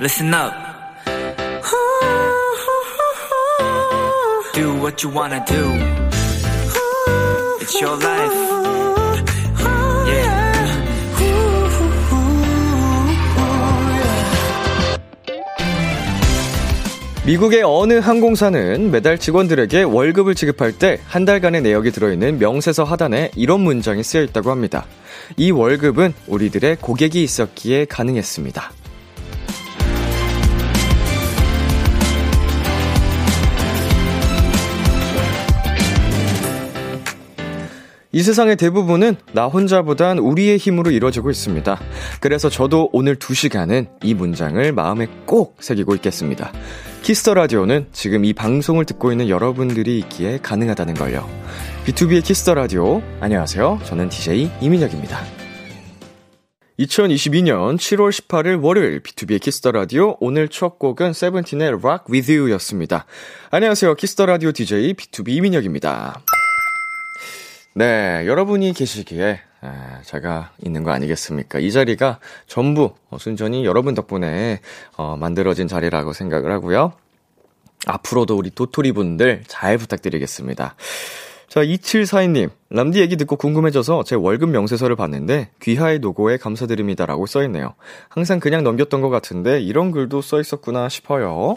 listen up. Do what you wanna do. It's your life. Yeah. 미국의 어느 항공사는 매달 직원들에게 월급을 지급할 때 한 달간의 내역이 들어있는 명세서 하단에 이런 문장이 쓰여 있다고 합니다. 이 월급은 우리들의 고객이 있었기에 가능했습니다. 이 세상의 대부분은 나 혼자보단 우리의 힘으로 이루어지고 있습니다. 그래서 저도 오늘 2시간은 이 문장을 마음에 꼭 새기고 있겠습니다. 키스 더 라디오는 지금 이 방송을 듣고 있는 여러분들이 있기에 가능하다는 걸요. B2B의 키스 더 라디오, 안녕하세요. 저는 DJ 이민혁입니다. 2022년 7월 18일 월요일 B2B의 키스 더 라디오, 오늘 첫 곡은 세븐틴의 Rock With You였습니다. 안녕하세요. 키스 더 라디오 DJ B2B 이민혁입니다. 네, 여러분이 계시기에 제가 있는 거 아니겠습니까? 이 자리가 전부 순전히 여러분 덕분에 만들어진 자리라고 생각을 하고요. 앞으로도 우리 도토리분들 잘 부탁드리겠습니다. 자, 2742님, 람디 얘기 듣고 궁금해져서 제 월급 명세서를 봤는데 귀하의 노고에 감사드립니다라고 써있네요. 항상 그냥 넘겼던 것 같은데 이런 글도 써있었구나 싶어요.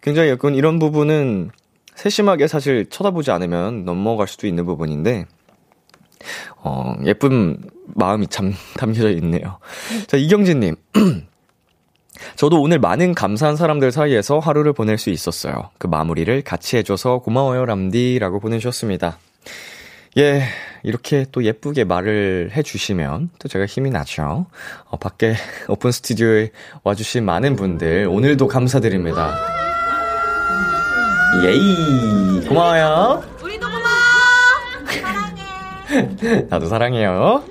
굉장히 약간 이런 부분은 세심하게 사실 쳐다보지 않으면 넘어갈 수도 있는 부분인데 예쁜 마음이 참 담겨져 있네요. 자, 이경진님. 저도 오늘 많은 감사한 사람들 사이에서 하루를 보낼 수 있었어요. 그 마무리를 같이 해줘서 고마워요 람디라고 보내주셨습니다. 예, 이렇게 또 예쁘게 말을 해주시면 또 제가 힘이 나죠. 밖에 오픈 스튜디오에 와주신 많은 분들 오늘도 감사드립니다. 예이, 고마워요. 우리도 고마워. 사랑해. 나도 사랑해요.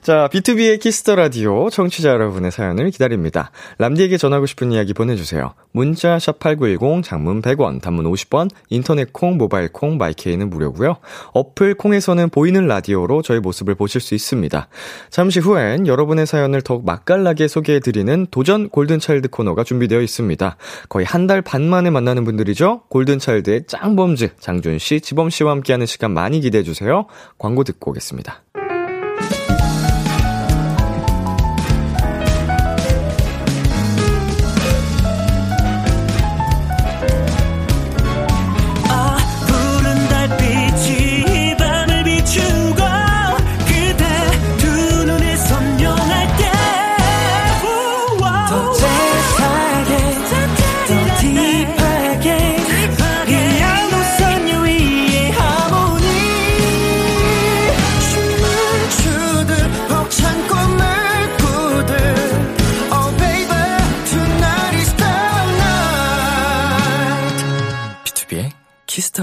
자, B2B의 키스 더 라디오 청취자 여러분의 사연을 기다립니다. 람디에게 전하고 싶은 이야기 보내주세요. 문자 샵8910, 장문 100원, 단문 50원, 인터넷 콩, 모바일 콩, 마이케이는 무료고요. 어플 콩에서는 보이는 라디오로 저희 모습을 보실 수 있습니다. 잠시 후엔 여러분의 사연을 더욱 맛깔나게 소개해드리는 도전 골든차일드 코너가 준비되어 있습니다. 거의 한 달 반 만에 만나는 분들이죠. 골든차일드의 짱범즈, 장준씨, 지범씨와 함께하는 시간 많이 기대해주세요. 광고 듣고 오겠습니다. 키스 더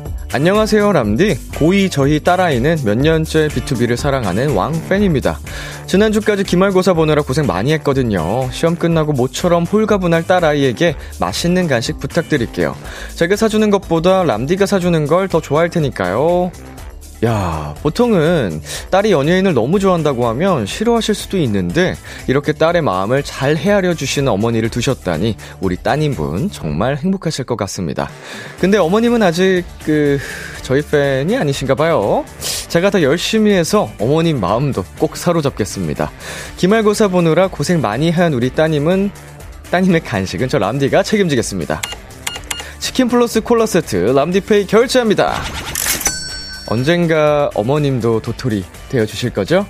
안녕하세요 람디. 고2 저희 딸아이는 몇 년째 B2B를 사랑하는 왕팬입니다. 지난주까지 기말고사 보느라 고생 많이 했거든요. 시험 끝나고 모처럼 홀가분할 딸아이에게 맛있는 간식 부탁드릴게요. 제가 사주는 것보다 람디가 사주는 걸 더 좋아할 테니까요. 야, 보통은 딸이 연예인을 너무 좋아한다고 하면 싫어하실 수도 있는데 이렇게 딸의 마음을 잘 헤아려 주시는 어머니를 두셨다니 우리 따님분 정말 행복하실 것 같습니다. 근데 어머님은 아직 저희 팬이 아니신가 봐요. 제가 더 열심히 해서 어머님 마음도 꼭 사로잡겠습니다. 기말고사 보느라 고생 많이 한 우리 따님의 간식은 저 람디가 책임지겠습니다. 치킨 플러스 콜라 세트 람디페이 결제합니다. 언젠가 어머님도 도토리 되어주실 거죠?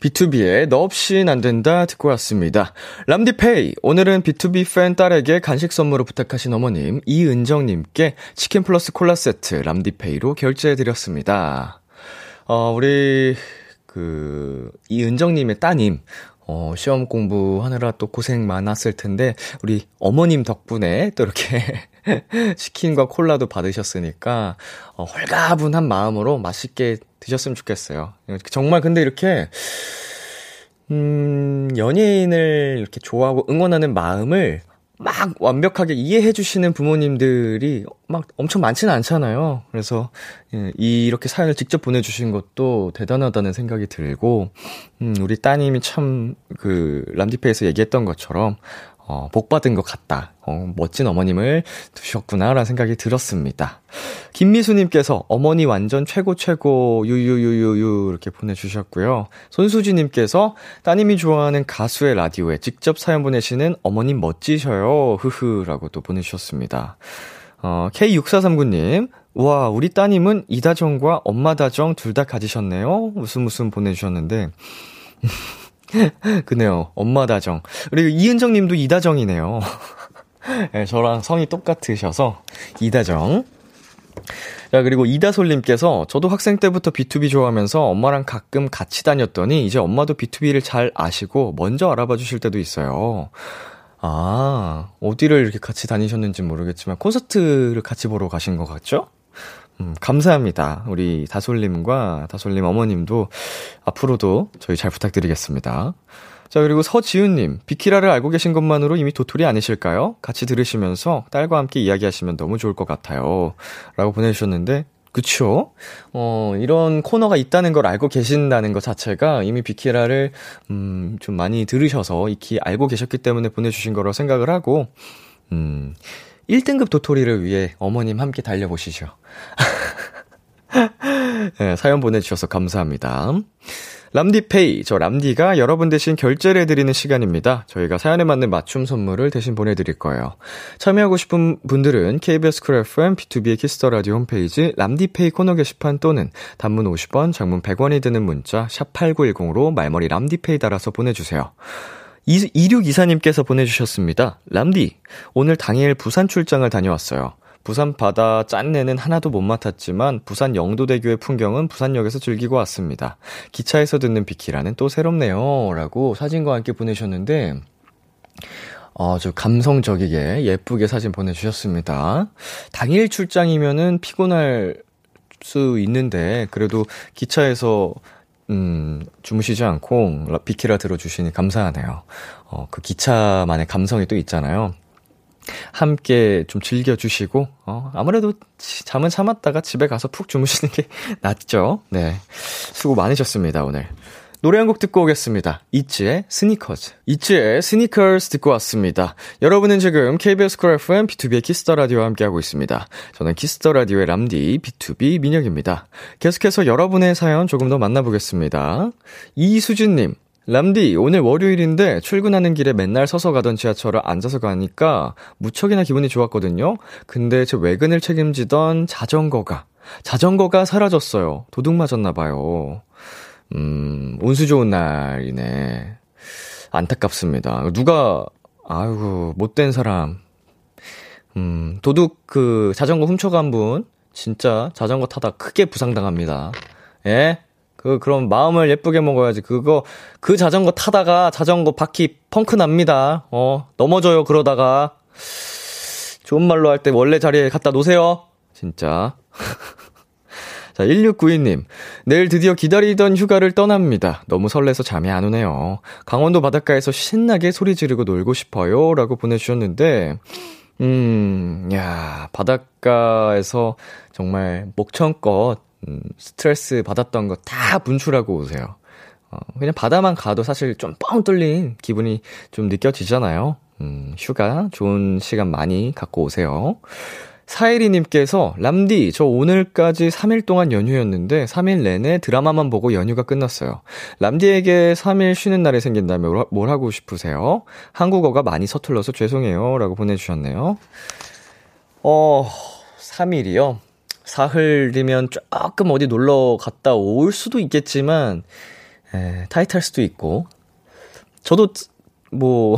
B2B의 너 없인 안 된다 듣고 왔습니다. 람디페이, 오늘은 B2B 팬 딸에게 간식 선물로 부탁하신 어머님 이은정님께 치킨 플러스 콜라 세트 람디페이로 결제해드렸습니다. 우리 이은정님의 따님 시험 공부하느라 또 고생 많았을 텐데 우리 어머님 덕분에 또 이렇게 치킨과 콜라도 받으셨으니까 홀가분한 마음으로 맛있게 드셨으면 좋겠어요. 정말 근데 이렇게 연예인을 이렇게 좋아하고 응원하는 마음을 막 완벽하게 이해해 주시는 부모님들이 막 엄청 많지는 않잖아요. 그래서 이렇게 사연을 직접 보내주신 것도 대단하다는 생각이 들고 우리 따님이 참 그 람디페이에서 얘기했던 것처럼 복받은 것 같다. 멋진 어머님을 두셨구나라는 생각이 들었습니다. 김미수님께서 어머니 완전 최고 유유유유유 이렇게 보내주셨고요. 손수지님께서 따님이 좋아하는 가수의 라디오에 직접 사연 보내시는 어머님 멋지셔요. 흐흐라고 또 보내주셨습니다. K6439님 와 우리 따님은 이다정과 엄마 다정 둘 다 가지셨네요. 웃음 보내주셨는데 그네요. 엄마 다정. 그리고 이은정 님도 이다정이네요. 네, 저랑 성이 똑같으셔서 이다정. 자, 그리고 이다솔 님께서 저도 학생 때부터 B2B 좋아하면서 엄마랑 가끔 같이 다녔더니 이제 엄마도 B2B를 잘 아시고 먼저 알아봐 주실 때도 있어요. 아, 어디를 이렇게 같이 다니셨는지 모르겠지만 콘서트를 같이 보러 가신 것 같죠? 감사합니다. 우리 다솔님과 다솔님 어머님도 앞으로도 저희 잘 부탁드리겠습니다. 자, 그리고 서지훈님, 비키라를 알고 계신 것만으로 이미 도토리 아니실까요? 같이 들으시면서 딸과 함께 이야기하시면 너무 좋을 것 같아요. 라고 보내주셨는데, 그쵸? 이런 코너가 있다는 걸 알고 계신다는 것 자체가 이미 비키라를, 좀 많이 들으셔서 익히 알고 계셨기 때문에 보내주신 거라고 생각을 하고, 1등급 도토리를 위해 어머님 함께 달려보시죠. 네, 사연 보내주셔서 감사합니다. 람디페이, 저 람디가 여러분 대신 결제를 해드리는 시간입니다. 저희가 사연에 맞는 맞춤 선물을 대신 보내드릴 거예요. 참여하고 싶은 분들은 KBS Cool FM, B2B의 KISS THE RADIO 홈페이지 람디페이 코너 게시판 또는 단문 50원, 장문 100원이 드는 문자 샵 8910으로 말머리 람디페이 달아서 보내주세요. 2624님께서 보내주셨습니다. 람디, 오늘 당일 부산 출장을 다녀왔어요. 부산 바다 짠내는 하나도 못 맡았지만 부산 영도대교의 풍경은 부산역에서 즐기고 왔습니다. 기차에서 듣는 비키라는 또 새롭네요. 라고 사진과 함께 보내셨는데 아주 감성적이게 예쁘게 사진 보내주셨습니다. 당일 출장이면은 피곤할 수 있는데 그래도 기차에서 주무시지 않고 비키라 들어주시니 감사하네요. 그 기차만의 감성이 또 있잖아요. 함께 좀 즐겨주시고, 아무래도 잠은 참았다가 집에 가서 푹 주무시는 게 낫죠. 네. 수고 많으셨습니다, 오늘. 노래 한 곡 듣고 오겠습니다. 이츠의 스니커즈. 이츠의 스니커즈 듣고 왔습니다. 여러분은 지금 KBS Cool FM B2B의 KISS THE RADIO와 함께하고 있습니다. 저는 KISS THE RADIO의 람디 B2B 민혁입니다. 계속해서 여러분의 사연 조금 더 만나보겠습니다. 이수진님. 람디, 오늘 월요일인데 출근하는 길에 맨날 서서 가던 지하철을 앉아서 가니까 무척이나 기분이 좋았거든요. 근데 제 외근을 책임지던 자전거가 사라졌어요. 도둑 맞았나 봐요. 운수 좋은 날이네. 안타깝습니다. 누가, 아이고, 못된 사람. 도둑, 자전거 훔쳐간 분, 진짜 자전거 타다 크게 부상당합니다. 예? 그럼 마음을 예쁘게 먹어야지. 그 자전거 타다가 자전거 바퀴 펑크 납니다. 넘어져요, 그러다가. 좋은 말로 할 때 원래 자리에 갖다 놓으세요. 진짜. 자, 1692님. 내일 드디어 기다리던 휴가를 떠납니다. 너무 설레서 잠이 안 오네요. 강원도 바닷가에서 신나게 소리 지르고 놀고 싶어요. 라고 보내주셨는데, 야, 바닷가에서 정말 목청껏 스트레스 받았던 거 다 분출하고 오세요. 그냥 바다만 가도 사실 좀 뻥 뚫린 기분이 좀 느껴지잖아요. 휴가 좋은 시간 많이 갖고 오세요. 사혜리님께서 람디, 저 오늘까지 3일 동안 연휴였는데 3일 내내 드라마만 보고 연휴가 끝났어요. 람디에게 3일 쉬는 날이 생긴다면 뭘 하고 싶으세요? 한국어가 많이 서툴러서 죄송해요. 라고 보내주셨네요. 3일이요? 사흘이면 조금 어디 놀러 갔다 올 수도 있겠지만 타이트할 수도 있고 저도 뭐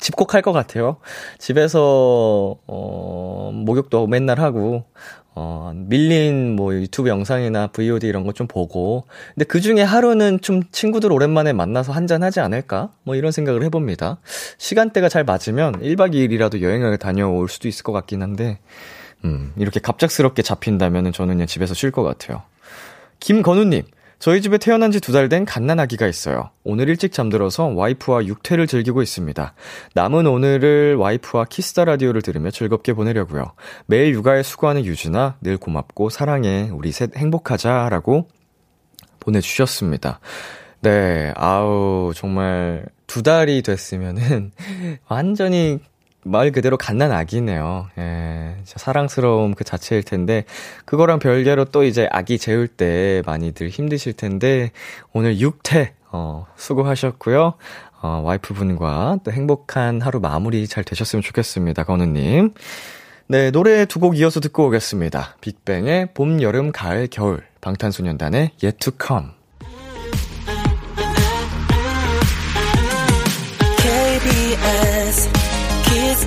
집콕할 것 같아요. 집에서 목욕도 맨날 하고 밀린 뭐 유튜브 영상이나 VOD 이런 거 좀 보고 근데 그중에 하루는 좀 친구들 오랜만에 만나서 한잔하지 않을까? 뭐 이런 생각을 해봅니다. 시간대가 잘 맞으면 1박 2일이라도 여행을 다녀올 수도 있을 것 같긴 한데 이렇게 갑작스럽게 잡힌다면 저는 그냥 집에서 쉴 것 같아요. 김건우님, 저희 집에 태어난 지 2달 된 갓난아기가 있어요. 오늘 일찍 잠들어서 와이프와 육퇴를 즐기고 있습니다. 남은 오늘을 와이프와 키스 더 라디오를 들으며 즐겁게 보내려고요. 매일 육아에 수고하는 유진아, 늘 고맙고 사랑해. 우리 셋 행복하자. 라고 보내주셨습니다. 네, 아우, 정말 2달이 됐으면은 완전히 말 그대로 갓난아기네요. 예, 사랑스러움 그 자체일 텐데, 그거랑 별개로 또 이제 아기 재울 때 많이들 힘드실 텐데, 오늘 육퇴, 수고하셨고요. 와이프분과 또 행복한 하루 마무리 잘 되셨으면 좋겠습니다, 건우님. 네, 노래 2곡 이어서 듣고 오겠습니다. 빅뱅의 봄, 여름, 가을, 겨울, 방탄소년단의 Yet to Come. KBS KISS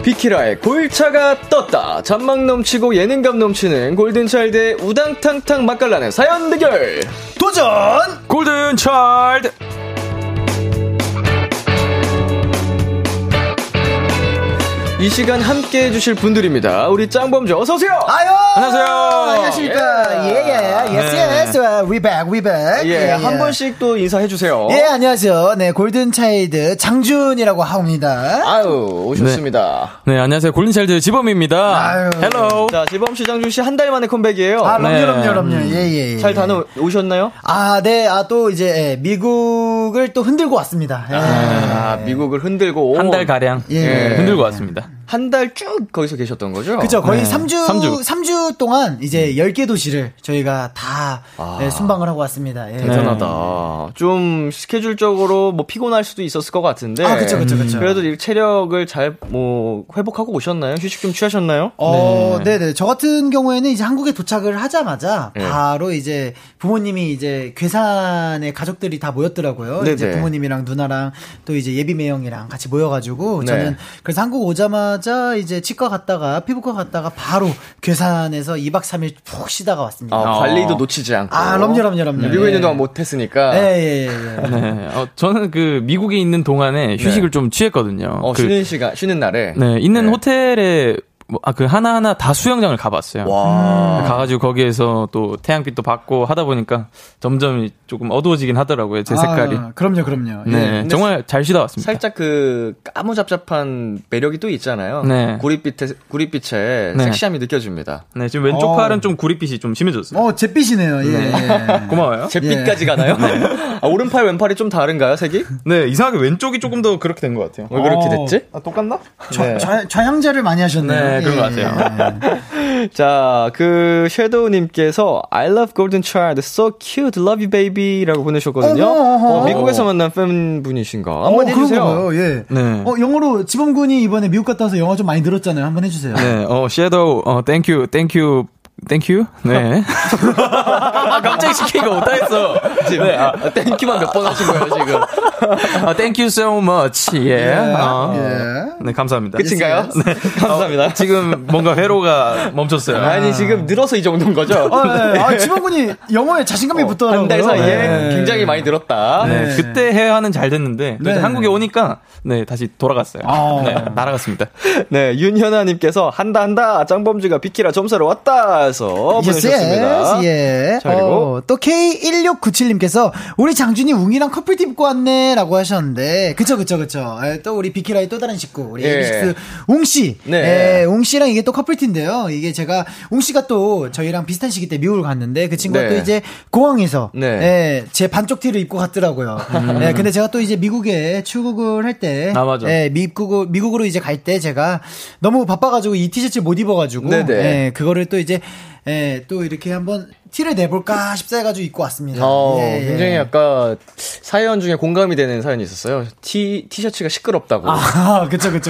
비키라의 골차가 떴다. 잔망 넘치고 예능감 넘치는 골든차일드의 우당탕탕 맛깔나는 사연 대결 도전 골든차일드. 이 시간 함께해 주실 분들입니다. 우리 짱범주 어서오세요. 아유, 안녕하세요. 안녕하십니까. 예예. 예스. We back. We back. 예, 한 번씩 또 인사해 주세요. 예, 안녕하세요. 네, 골든차일드 장준이라고 합니다. 아유, 오셨습니다. 네, 네, 안녕하세요. 골든차일드 지범입니다. 아유. 헬로. 자, 지범 씨, 장준 씨 한 달 만에 컴백이에요. 아, 그럼요. 예, 예. 잘 다녀오셨나요? 아, 네. 아, 또 이제 미국을 또 흔들고 왔습니다. 예. 아, 미국을 흔들고 한 달 가량. 예. 흔들고 왔습니다. 한 달 쭉 거기서 계셨던 거죠? 그렇죠. 거의 네. 3주 동안 이제 10개 도시를 저희가 다 네, 순방을 하고 왔습니다. 예. 대단하다. 네. 좀 스케줄적으로 뭐 피곤할 수도 있었을 것 같은데. 아, 그렇죠. 그래도 이 체력을 잘 뭐 회복하고 오셨나요? 휴식 좀 취하셨나요? 네. 저 같은 경우에는 이제 한국에 도착을 하자마자 바로 이제 부모님이 이제 괴산에 가족들이 다 모였더라고요. 네네. 이제 부모님이랑 누나랑 또 이제 예비 매형이랑 같이 모여가지고 저는 그래서 한국 오자마자 이제 치과 갔다가 피부과 갔다가 바로 괴산에서 2박 3일 푹 쉬다가 왔습니다. 관리도 놓치지 않고. 아, 그럼요. 미국에 있는 동안 못했으니까. 예. 네. 저는 그 미국에 있는 동안에 휴식을 좀 취했거든요. 쉬는 날에. 네, 있는 호텔에. 그 하나하나 다 수영장을 가봤어요. 와. 가가지고 거기에서 또 태양빛도 받고 하다 보니까 점점 조금 어두워지긴 하더라고요, 제 색깔이. 아, 그럼요. 네. 예. 정말 잘 쉬다 왔습니다. 살짝 그 까무잡잡한 매력이 또 있잖아요. 네. 구릿빛에 섹시함이 느껴집니다. 네, 지금 왼쪽 팔은 좀 구릿빛이 좀 심해졌어요. 잿빛이네요. 예. 네. 고마워요. 잿빛까지 가나요? 네. 아, 오른팔 왼팔이 좀 다른가요, 색이? 네, 이상하게 왼쪽이 조금 더 그렇게 된 것 같아요. 왜 그렇게 됐지? 아, 똑같나? 좌향제를 많이 하셨네요. 네. 그런 것 같아요. 자, 그 섀도우님께서 I love golden child, so cute, love you baby라고 보내셨거든요. 미국에서 만난 팬분이신가? 한번 해주세요. 예. 네. 영어로 지범군이 이번에 미국 갔다 와서 영어 좀 많이 늘었잖아요. 한번 해주세요. 네. 섀도우, thank you. 네. 갑자기 시키니까 못하겠어. 땡큐만 몇 번 하신 거예요, 지금. Thank you so much. 네, 감사합니다. 끝인가요? 네. 감사합니다. 지금 뭔가 회로가 멈췄어요. 아니, 지금 늘어서 이 정도인 거죠? 네. 아, 지범군이 영어에 자신감이 붙더라고요. 한 달 사이에 굉장히 많이 늘었다. 네. 그때 해외하는 잘 됐는데, 또 이제 한국에 오니까, 네, 다시 돌아갔어요. 날아갔습니다. 네, 윤현아님께서 한다, 짱범주가 비키라 점사로 왔다! 해서 보내주셨습니다. 예. 자, 그리고 또 K1697님께서 우리 장준이 웅이랑 커플티 입고 왔네 라고 하셨는데 그쵸. 예, 또 우리 비키라의 또 다른 식구 우리 에이비식스 웅씨. 네. 예, 웅씨랑 이게 또 커플티인데요. 이게 제가 웅씨가 또 저희랑 비슷한 시기 때 미국을 갔는데 그 친구가 또 이제 공항에서 제 반쪽 티를 입고 갔더라고요. 예, 근데 제가 또 이제 미국에 출국을 할 때 미국으로 이제 갈 때 제가 너무 바빠가지고 이 티셔츠 못 입어가지고 그거를 또 이제 또 이렇게 한번 티를 내볼까 싶어 해가지고 입고 왔습니다. 굉장히 아까 사연 중에 공감이 되는 사연이 있었어요. 티셔츠가 시끄럽다고. 아, 그쵸. 네.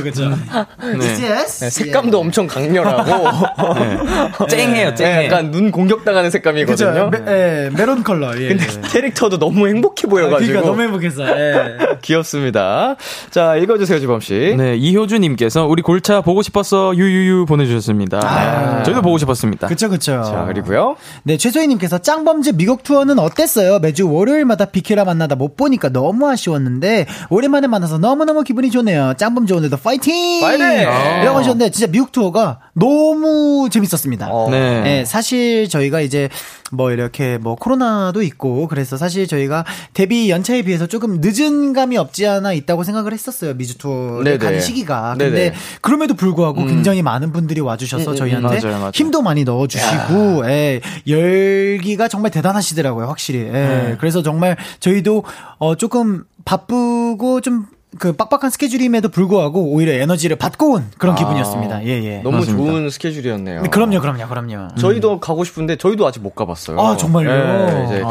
네, 색감도 엄청 강렬하고. 네. 쨍해요, 쨍해. 네, 약간 눈 공격당하는 색감이거든요. 예, 네, 메론 컬러. 예. 근데 캐릭터도 너무 행복해 보여가지고. 그러니까 너무 행복했어. 예. 귀엽습니다. 자, 읽어주세요, 지범씨. 네, 이효주님께서 우리 골차 보고 싶었어, 유유유 보내주셨습니다. 아. 저희도 보고 싶었습니다. 그쵸. 자, 그리고요. 네, 최소희님께서 짱범즈 미국 투어는 어땠어요? 매주 월요일마다 비키라 만나다 못 보니까 너무 아쉬웠는데 오랜만에 만나서 너무너무 기분이 좋네요. 짱범즈 오늘도 파이팅! 이라고 하셨는데 진짜 미국 투어가 너무 재밌었습니다. 네. 네, 사실 저희가 이제 뭐 이렇게 뭐 코로나도 있고 그래서 사실 저희가 데뷔 연차에 비해서 조금 늦은 감이 없지 않아 있다고 생각을 했었어요. 미주 투어를 가는 시기가. 근데 그럼에도 불구하고 굉장히 많은 분들이 와주셔서 저희한테 맞아요. 힘도 많이 넣어주시고 예, 열기가 정말 대단하시더라고요. 확실히. 예, 그래서 정말 저희도 조금 바쁘고 좀 그 빡빡한 스케줄임에도 불구하고 오히려 에너지를 받고 온 그런 기분이었습니다. 예예. 너무 맞습니다. 좋은 스케줄이었네요. 네, 그럼요. 저희도 가고 싶은데 저희도 아직 못 가봤어요. 아 정말요? 네, 이제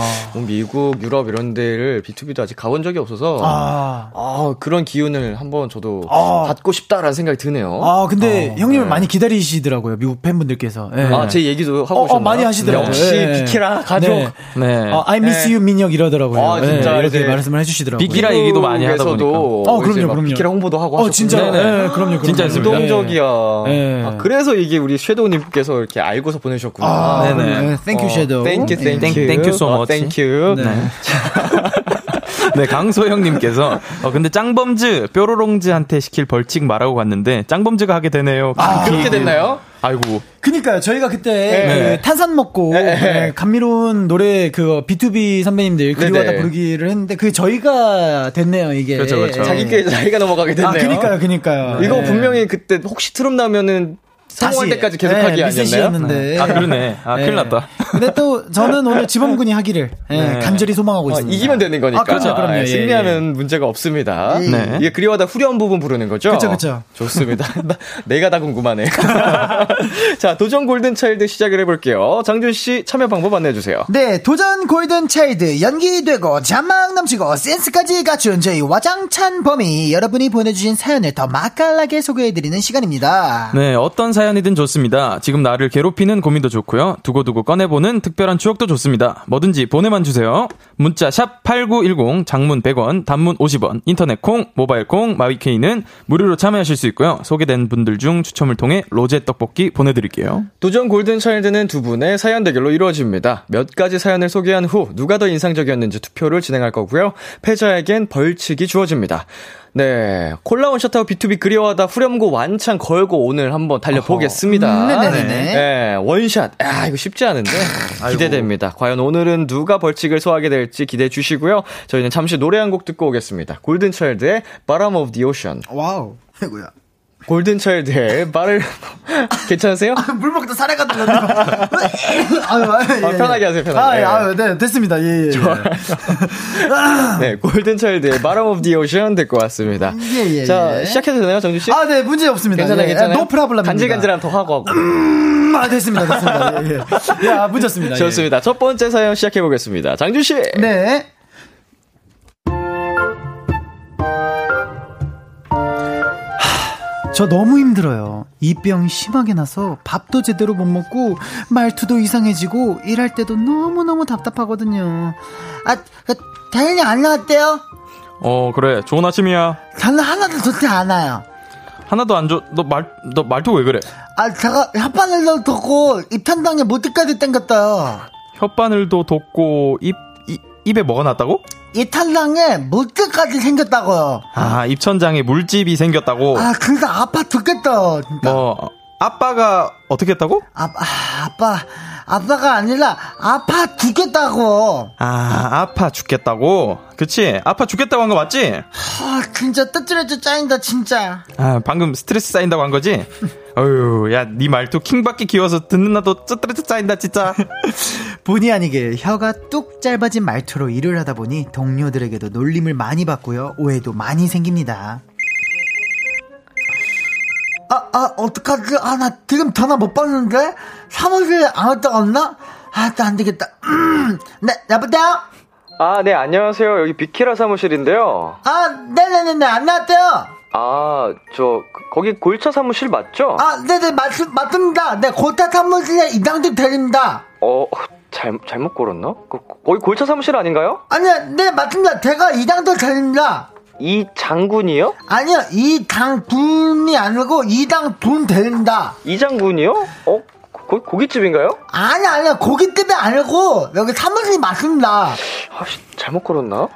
미국, 유럽 이런 데를 B2B도 아직 가본 적이 없어서 그런 기운을 한번 저도 받고 싶다라는 생각이 드네요. 아 근데 형님을 많이 기다리시더라고요. 미국 팬분들께서. 네. 아 제 얘기도 하고 오셨나요? 많이 하시더라고요. 역시 비키라 가족. 네. I miss you 민혁 이러더라고요. 아 진짜 네. 이렇게 말씀을 해주시더라고요. 비키라 얘기도 많이 하다 보니까. 그럼요. 비키라 홍보도 하고 하셨고. 진짜. 네, 그럼요. 진짜 감동적이야. 네. 아, 그래서 이게 우리 섀도우님께서 이렇게 알고서 보내주셨구나. 네네. Thank you, 섀도우. Thank you so much. Thank you. 네. 네, 강소영님께서, 근데 짱범즈, 뾰로롱즈한테 시킬 벌칙 말하고 갔는데, 짱범즈가 하게 되네요. 아, 그렇게 됐나요? 아이고. 그니까요, 저희가 그때 그 탄산 먹고, 감미로운 노래, 그 B2B 선배님들 그리워하다 부르기를 했는데, 그게 저희가 됐네요, 이게. 그렇죠. 자기가 넘어가게 됐네요. 아, 그니까요. 이거 분명히 그때 혹시 트럼 나면은, 성공할 때까지 계속하기 아니었나요? 아 그러네. 아 큰일 났다. 근데 또 저는 오늘 지범군이 하기를 간절히 소망하고 있습니다. 이기면 되는 거니까. 아, 그럼요. 승리하면 문제가 없습니다. 네. 이게 그리워하다 후렴 부분 부르는 거죠? 그렇죠. 좋습니다. 내가 다 궁금하네. 자, 도전 골든차일드 시작을 해볼게요. 장준 씨 참여 방법 안내해주세요. 네, 도전 골든차일드 연기되고 잔망 넘치고 센스까지 갖춘 저희 와장찬 범이 여러분이 보내주신 사연을 더 맛깔나게 소개해드리는 시간입니다. 네, 어떤 사연 이든 좋습니다. 지금 나를 괴롭히는 고민도 좋고요. 두고두고 꺼내보는 특별한 추억도 좋습니다. 뭐든지 보내만 주세요. 문자 샵 8910, 장문 100원, 단문 50원, 인터넷 콩, 모바일 콩, 마이케이는 무료로 참여하실 수 있고요. 소개된 분들 중 추첨을 통해 로제 떡볶이 보내드릴게요. 도전 골든차일드는 두 분의 사연 대결로 이루어집니다. 몇 가지 사연을 소개한 후 누가 더 인상적이었는지 투표를 진행할 거고요. 패자에겐 벌칙이 주어집니다. 네, 콜라원 셔타워 B2B 그리워하다 후렴구 완창 걸고 오늘 한번 달려보겠습니다. 네네네. 네, 원샷. 아, 이거 쉽지 않은데 기대됩니다. 과연 오늘은 누가 벌칙을 소화하게 될지 기대해 주시고요. 저희는 잠시 노래 한 곡 듣고 오겠습니다. 골든차일드의 Bottom of the Ocean. 와우, 아이고야. 골든차일드의 말을 괜찮으세요? 아, 물 먹다 사례가 들렸네요. 편하게 하세요. 네, 됐습니다. 예. 좋아요. 네, 골든차일드의 Bottom of the Ocean 듣고 왔습니다. 예. 자, 시작해도 되나요, 정주 씨? 아, 네, 문제 없습니다. 괜찮아요. 노 프라블럼. 간질간질한 더 하고. 됐습니다. 예. 야, 문제 없습니다. 좋습니다. 첫 번째 사연 시작해 보겠습니다. 장준 씨. 네. 저 너무 힘들어요. 이병이 심하게 나서 밥도 제대로 못 먹고 말투도 이상해지고 일할 때도 너무너무 답답하거든요. 다현이 안 나왔대요? 그래. 좋은 아침이야. 저는 하나도 좋지 않아요. 하나도 안 좋... 너 말투 왜 그래? 제가 혓바늘도 돋고 입천장에 모티까지 땡겼어요. 혓바늘도 돋고 입에 뭐가 났다고? 입천장에 물집까지 생겼다고요. 아, 입천장에 물집이 생겼다고? 아, 그래서 아빠 죽겠다. 진짜. 아빠가 어떻게 했다고? 아빠가 아니라 아파 죽겠다고. 아, 아파 죽겠다고? 그치? 아파 죽겠다고 한 거 맞지? 아, 진짜 뜨뜨려져 짜인다, 진짜. 아, 방금 스트레스 쌓인다고 한 거지? 어휴, 야, 네 말투 킹받게 귀여워서 듣는 나도 뜨뜨려져 짜인다, 진짜. 본의 아니게 혀가 뚝 짧아진 말투로 일을 하다 보니 동료들에게도 놀림을 많이 받고요. 오해도 많이 생깁니다. 어떡하지? 나 지금 전화 못 받는데? 사무실에 안 왔다 갔나? 나 안 되겠다. 네, 여보세요? 아, 네, 안녕하세요. 여기 비키라 사무실인데요. 아, 네네네네, 안 나왔대요. 아, 저, 거기 골차 사무실 맞죠? 아, 네네, 맞습니다. 네, 골차 사무실에 이장득 드립니다. 잘못 걸었나? 거기 골차 사무실 아닌가요? 아니요, 네, 맞습니다. 제가 이장득 드립니다. 이장군이요? 아니요, 이장군이 아니고 이장돈 드립니다. 이장군이요? 고깃집인가요? 아니요, 고깃집이 아니고, 여기 사무실이 맞습니다. 아씨, 잘못 걸었나?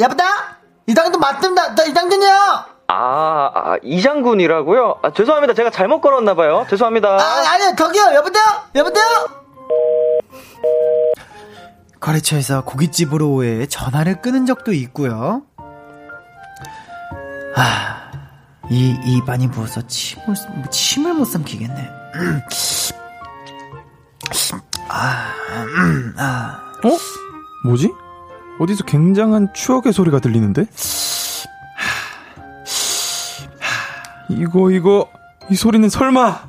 여보다? 이장군 맞습니다. 나 이장군이요! 이장군이라고요? 아, 죄송합니다. 제가 잘못 걸었나봐요. 죄송합니다. 아니요, 저기요, 여보세요? 거래처에서 고깃집으로의 전화를 끊은 적도 있고요. 이 입안이 부어서 침을 못 삼키겠네. 어? 뭐지? 어디서 굉장한 추억의 소리가 들리는데? 이거 이 소리는 설마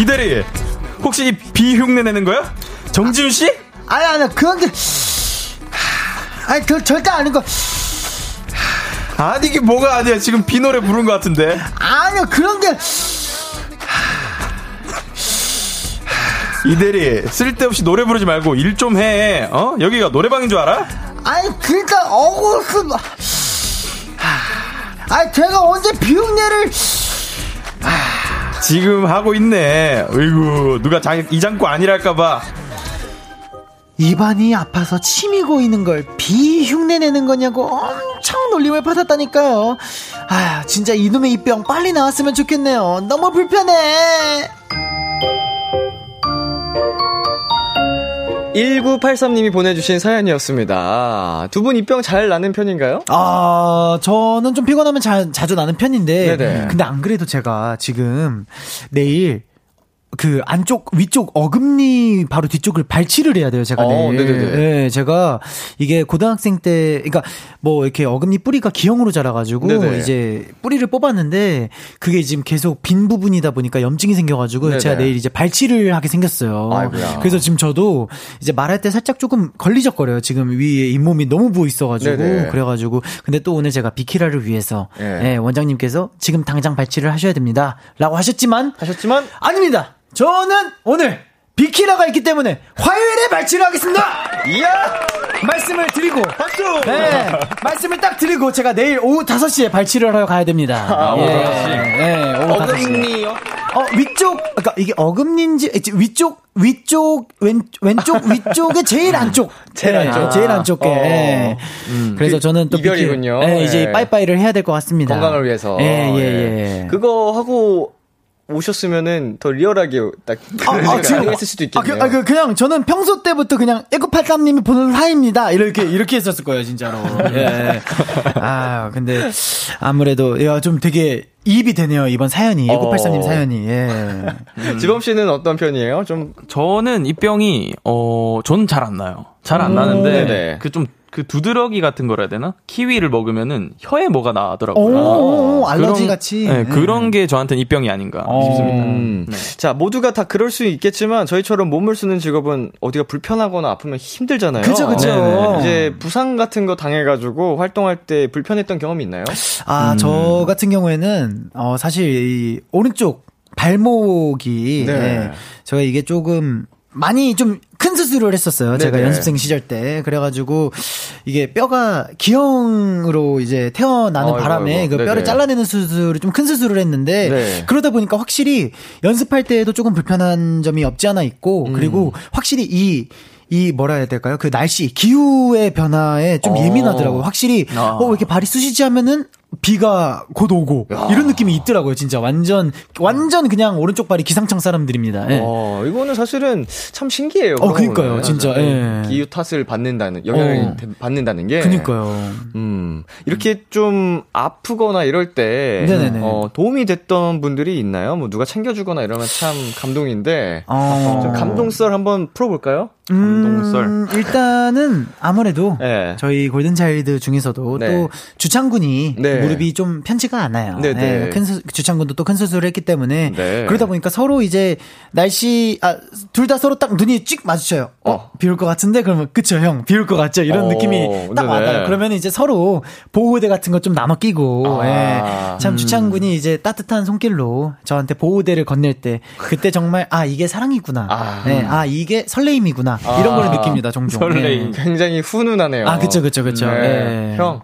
이대리 혹시 이 비흉내 내는 거야? 정지훈 씨? 아니 그런 게 그건 절대 아닌 거. 아니, 이게 뭐가 아니야. 지금 비 노래 부른 것 같은데. 아니요, 그런 게. 이대리, 쓸데없이 노래 부르지 말고 일 좀 해. 어? 여기가 노래방인 줄 알아? 아니, 그러니까, 제가 언제 비흉내를. 지금 하고 있네. 어이구, 누가 이장구 아니랄까봐. 입안이 아파서 침이 고이는 걸 비흉내 내는 거냐고 엄청 놀림을 받았다니까요. 아, 진짜 이놈의 입병 빨리 나왔으면 좋겠네요. 너무 불편해. 1983님이 보내주신 사연이었습니다. 두 분 입병 잘 나는 편인가요? 아, 저는 좀 피곤하면 자주 나는 편인데, 네네. 근데 안 그래도 제가 지금 내일 그 위쪽 어금니 바로 뒤쪽을 발치를 해야 돼요. 제가 내일. 네, 제가 이게 고등학생 때, 그러니까 뭐 이렇게 어금니 뿌리가 기형으로 자라가지고 네네. 이제 뿌리를 뽑았는데 그게 지금 계속 빈 부분이다 보니까 염증이 생겨가지고 네네. 제가 내일 이제 발치를 하게 생겼어요. 아이고야. 그래서 지금 저도 이제 말할 때 살짝 조금 걸리적거려요. 지금 위에 잇몸이 너무 부어 있어가지고 네네. 그래가지고 근데 또 오늘 제가 비키라를 위해서 네. 네, 원장님께서 지금 당장 발치를 하셔야 됩니다라고 하셨지만 아닙니다. 저는 오늘 비키라가 있기 때문에 화요일에 발치를 하겠습니다. 이야! 말씀을 드리고 박수! 네, 말씀을 딱 드리고 제가 내일 오후 5시에 발치를 하러 가야 됩니다. 오후 5시? 네, 오후 5시. 어금니요? 위쪽, 그러니까 이게 어금니인지 왼쪽 위쪽에 제일 안쪽. 제일 안쪽에. 네. 그래서 저는 또 이별이군요. 네, 이제 빠이빠이를 해야 될 것 같습니다. 건강을 위해서. 예. 그거 하고 오셨으면은 더 리얼하게 딱 지금 했을 수도 있겠네요. 그냥 저는 평소 때부터 그냥 1983님이 보는 사이입니다. 이렇게 했었을 거예요, 진짜로. 예. 근데 아무래도 좀 되게 이입이 되네요, 이번 사연이. 1983님 사연이. 예. 지범 씨는 어떤 편이에요? 저는 입병이 저는 잘 안 나요. 잘 안 나는데 그 두드러기 같은 거라 해야 되나? 키위를 먹으면은 혀에 뭐가 나더라고요. 알러지 같이. 네, 그런 게 저한테는 입병이 아닌가 싶습니다. 네. 자, 모두가 다 그럴 수 있겠지만 저희처럼 몸을 쓰는 직업은 어디가 불편하거나 아프면 힘들잖아요. 그죠. 이제 부상 같은 거 당해가지고 활동할 때 불편했던 경험이 있나요? 저 같은 경우에는 사실 이 오른쪽 발목이 네. 제가 이게 조금 많이 좀 큰 수술을 했었어요. 제가 네네. 연습생 시절 때. 그래가지고 이게 뼈가 기형으로 이제 태어나는 바람에 그 뼈를 잘라내는 수술을 좀 큰 수술을 했는데 네. 그러다 보니까 확실히 연습할 때에도 조금 불편한 점이 없지 않아 있고 그리고 확실히 이 뭐라 해야 될까요? 그 날씨, 기후의 변화에 좀 예민하더라고요. 확실히 왜 이렇게 발이 쑤시지 하면은 비가 곧 오고 이런 느낌이 있더라고요. 진짜 완전 그냥 오른쪽 발이 기상청 사람들입니다. 예. 이거는 사실은 참 신기해요. 그러니까요, 진짜. 기후 탓을 받는다는 영향을 받는다는 게. 그러니까요. 이렇게 좀 아프거나 이럴 때 도움이 됐던 분들이 있나요? 뭐 누가 챙겨주거나 이러면 참 감동인데 좀 감동썰 한번 풀어볼까요? 감동썰. 일단은 아무래도 네. 저희 골든차일드 중에서도 네. 또 주창군이 네. 무릎이 좀 편치가 않아요. 네, 네. 주창군도 또 큰 수술을 했기 때문에 네. 그러다 보니까 서로 이제 날씨 둘 다 서로 딱 눈이 찍 마주쳐요. 비올 것 같은데 그러면 그쵸 형 비올 것 같죠 이런 느낌이 딱 와요. 네. 그러면 이제 서로 보호대 같은 거 좀 나눠 끼고 예. 참 주창군이 이제 따뜻한 손길로 저한테 보호대를 건넬 때 그때 정말 아 이게 사랑이구나. 네. 아 이게 설레임이구나. 이런 걸 느낍니다 종종. 설레임. 네. 굉장히 훈훈하네요. 아 그쵸 그쵸 그쵸. 네. 네. 형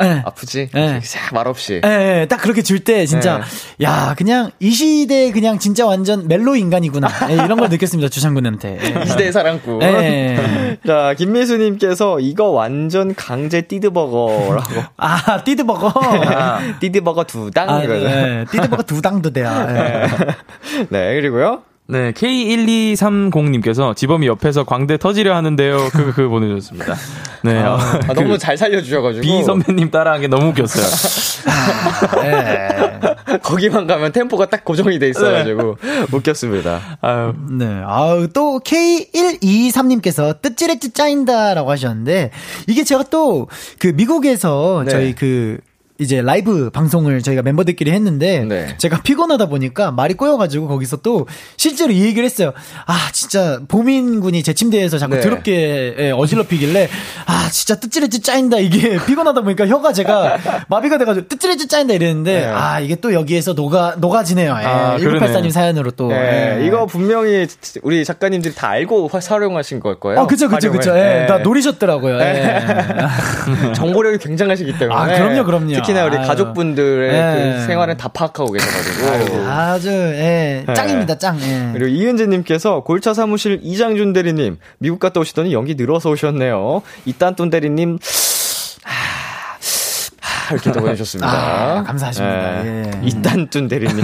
네. 아프지? 네. 말없이. 네. 딱 그렇게 줄 때 진짜 네. 야 그냥 이 시대에 그냥 진짜 완전 멜로 인간이구나. 네. 이런 걸 느꼈습니다 주창군한테. 네. 이 시대의 사랑꾼. 네. 자 김미수님께서 이거 완전 강제 띠드버거라고. 아 띠드버거. 아, 띠드버거 두 당. 아, 네. 띠드버거 두 당도 돼요. 네. 네 그리고요. 네, K1230님께서 지범이 옆에서 광대 터지려 하는데요. 그거 보내주셨습니다. 네. 너무 잘 살려주셔가지고. B 선배님 따라한 게 너무 웃겼어요. 네. 거기만 가면 템포가 딱 고정이 돼 있어가지고. 네. 웃겼습니다. 아유. 네. 아우, 또 K123님께서 뜻지레쯔 짜인다 라고 하셨는데, 이게 제가 또 그 미국에서 네. 저희 그 이제 라이브 방송을 저희가 멤버들끼리 했는데 네. 제가 피곤하다 보니까 말이 꼬여가지고 거기서 또 실제로 이 얘기를 했어요. 아 진짜 보민군이 제 침대에서 자꾸 네. 더럽게 어질러피길래 아 진짜 뜨찌레찌 짜인다 이게 피곤하다 보니까 혀가 제가 마비가 돼가지고 뜨찌레찌 짜인다 이랬는데 네. 아 이게 또 여기에서 녹아지네요. 예. 아, 1984님 사연으로 또 네. 예. 이거 분명히 우리 작가님들이 다 알고 사용하신 걸 거예요. 아 그죠 그죠 그죠. 나 노리셨더라고요. 예. 정보력이 굉장하시기 때문에. 아 그럼요. 특히나 우리 가족분들의 그 생활은 다 파악하고 계셔가지고 아주 짱입니다 짱. 예. 그리고 이은지님께서 골차 사무실 이장준 대리님 미국 갔다 오시더니 연기 늘어서 오셨네요. 이딴돈 대리님 이렇게 또 보내주셨습니다. 아, 감사하십니다. 예. 이딴준 대리님.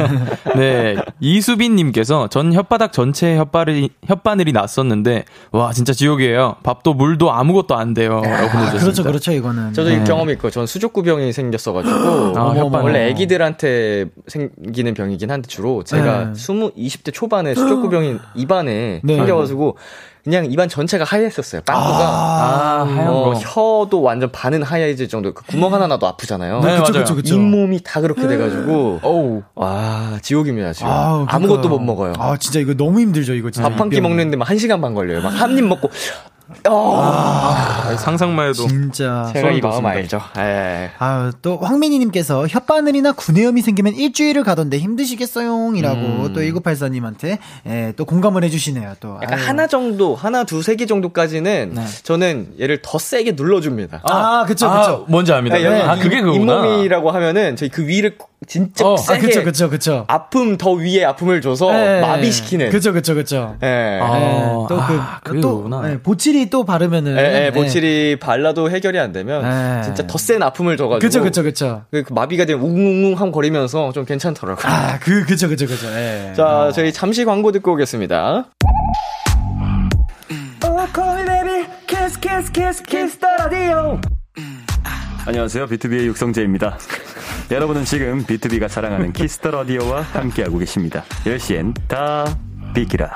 네, 이수빈님께서 전 혓바닥 전체에 혓바늘이 났었는데 와 진짜 지옥이에요. 밥도 물도 아무것도 안 돼요. 라고 보내주셨습니다. 그렇죠 이거는. 저도 이 경험이 있고 전 수족구병이 생겼어가지고 원래 아기들한테 생기는 병이긴 한데 주로 제가 20대 초반에 수족구병이 입안에 생겨가지고. 그냥 입안 전체가 하얘졌어요. 빵꾸가 혀도 완전 반은 하얘질 정도. 구멍 하나도 아프잖아요. 네, 그쵸. 잇몸이 다 그렇게 돼가지고. 어우, 와 지옥입니다 지금. 아무것도 못 먹어요. 아 진짜 이거 너무 힘들죠 이거. 밥 한 끼 먹는데 막 1시간 반 걸려요. 막 한 입 먹고. 상상만 해도 진짜 제가 이 마음 알죠. 또 황민희님께서 혓바늘이나 구내염이 생기면 일주일을 가던데 힘드시겠어요이라고 또 1984님한테 또 공감을 해주시네요. 또 약간 하나 정도, 하나 두세 개 정도까지는 네. 저는 얘를 더 세게 눌러줍니다. 그쵸. 뭔지 압니다. 그게 그거구나. 잇몸이라고 하면은 저희 그 위를 진짜 세게 그쵸. 아픔 더 위에 아픔을 줘서 마비시키는. 그쵸. 또 보칠이 또 바르면은 보칠이 발라도 해결이 안 되면 진짜 더 센 아픔을 줘가지고. 그쵸. 그 마비가 되면 웅웅웅 거리면서 좀 괜찮더라고요. 그쵸. 자, 저희 잠시 광고 듣고 오겠습니다. Kiss, kiss, kiss, kiss the radio. 안녕하세요. B2B의 육성재입니다. 여러분은 지금 B2B가 자랑하는 키스 더 라디오와 함께하고 계십니다. 10시엔 다 비키라.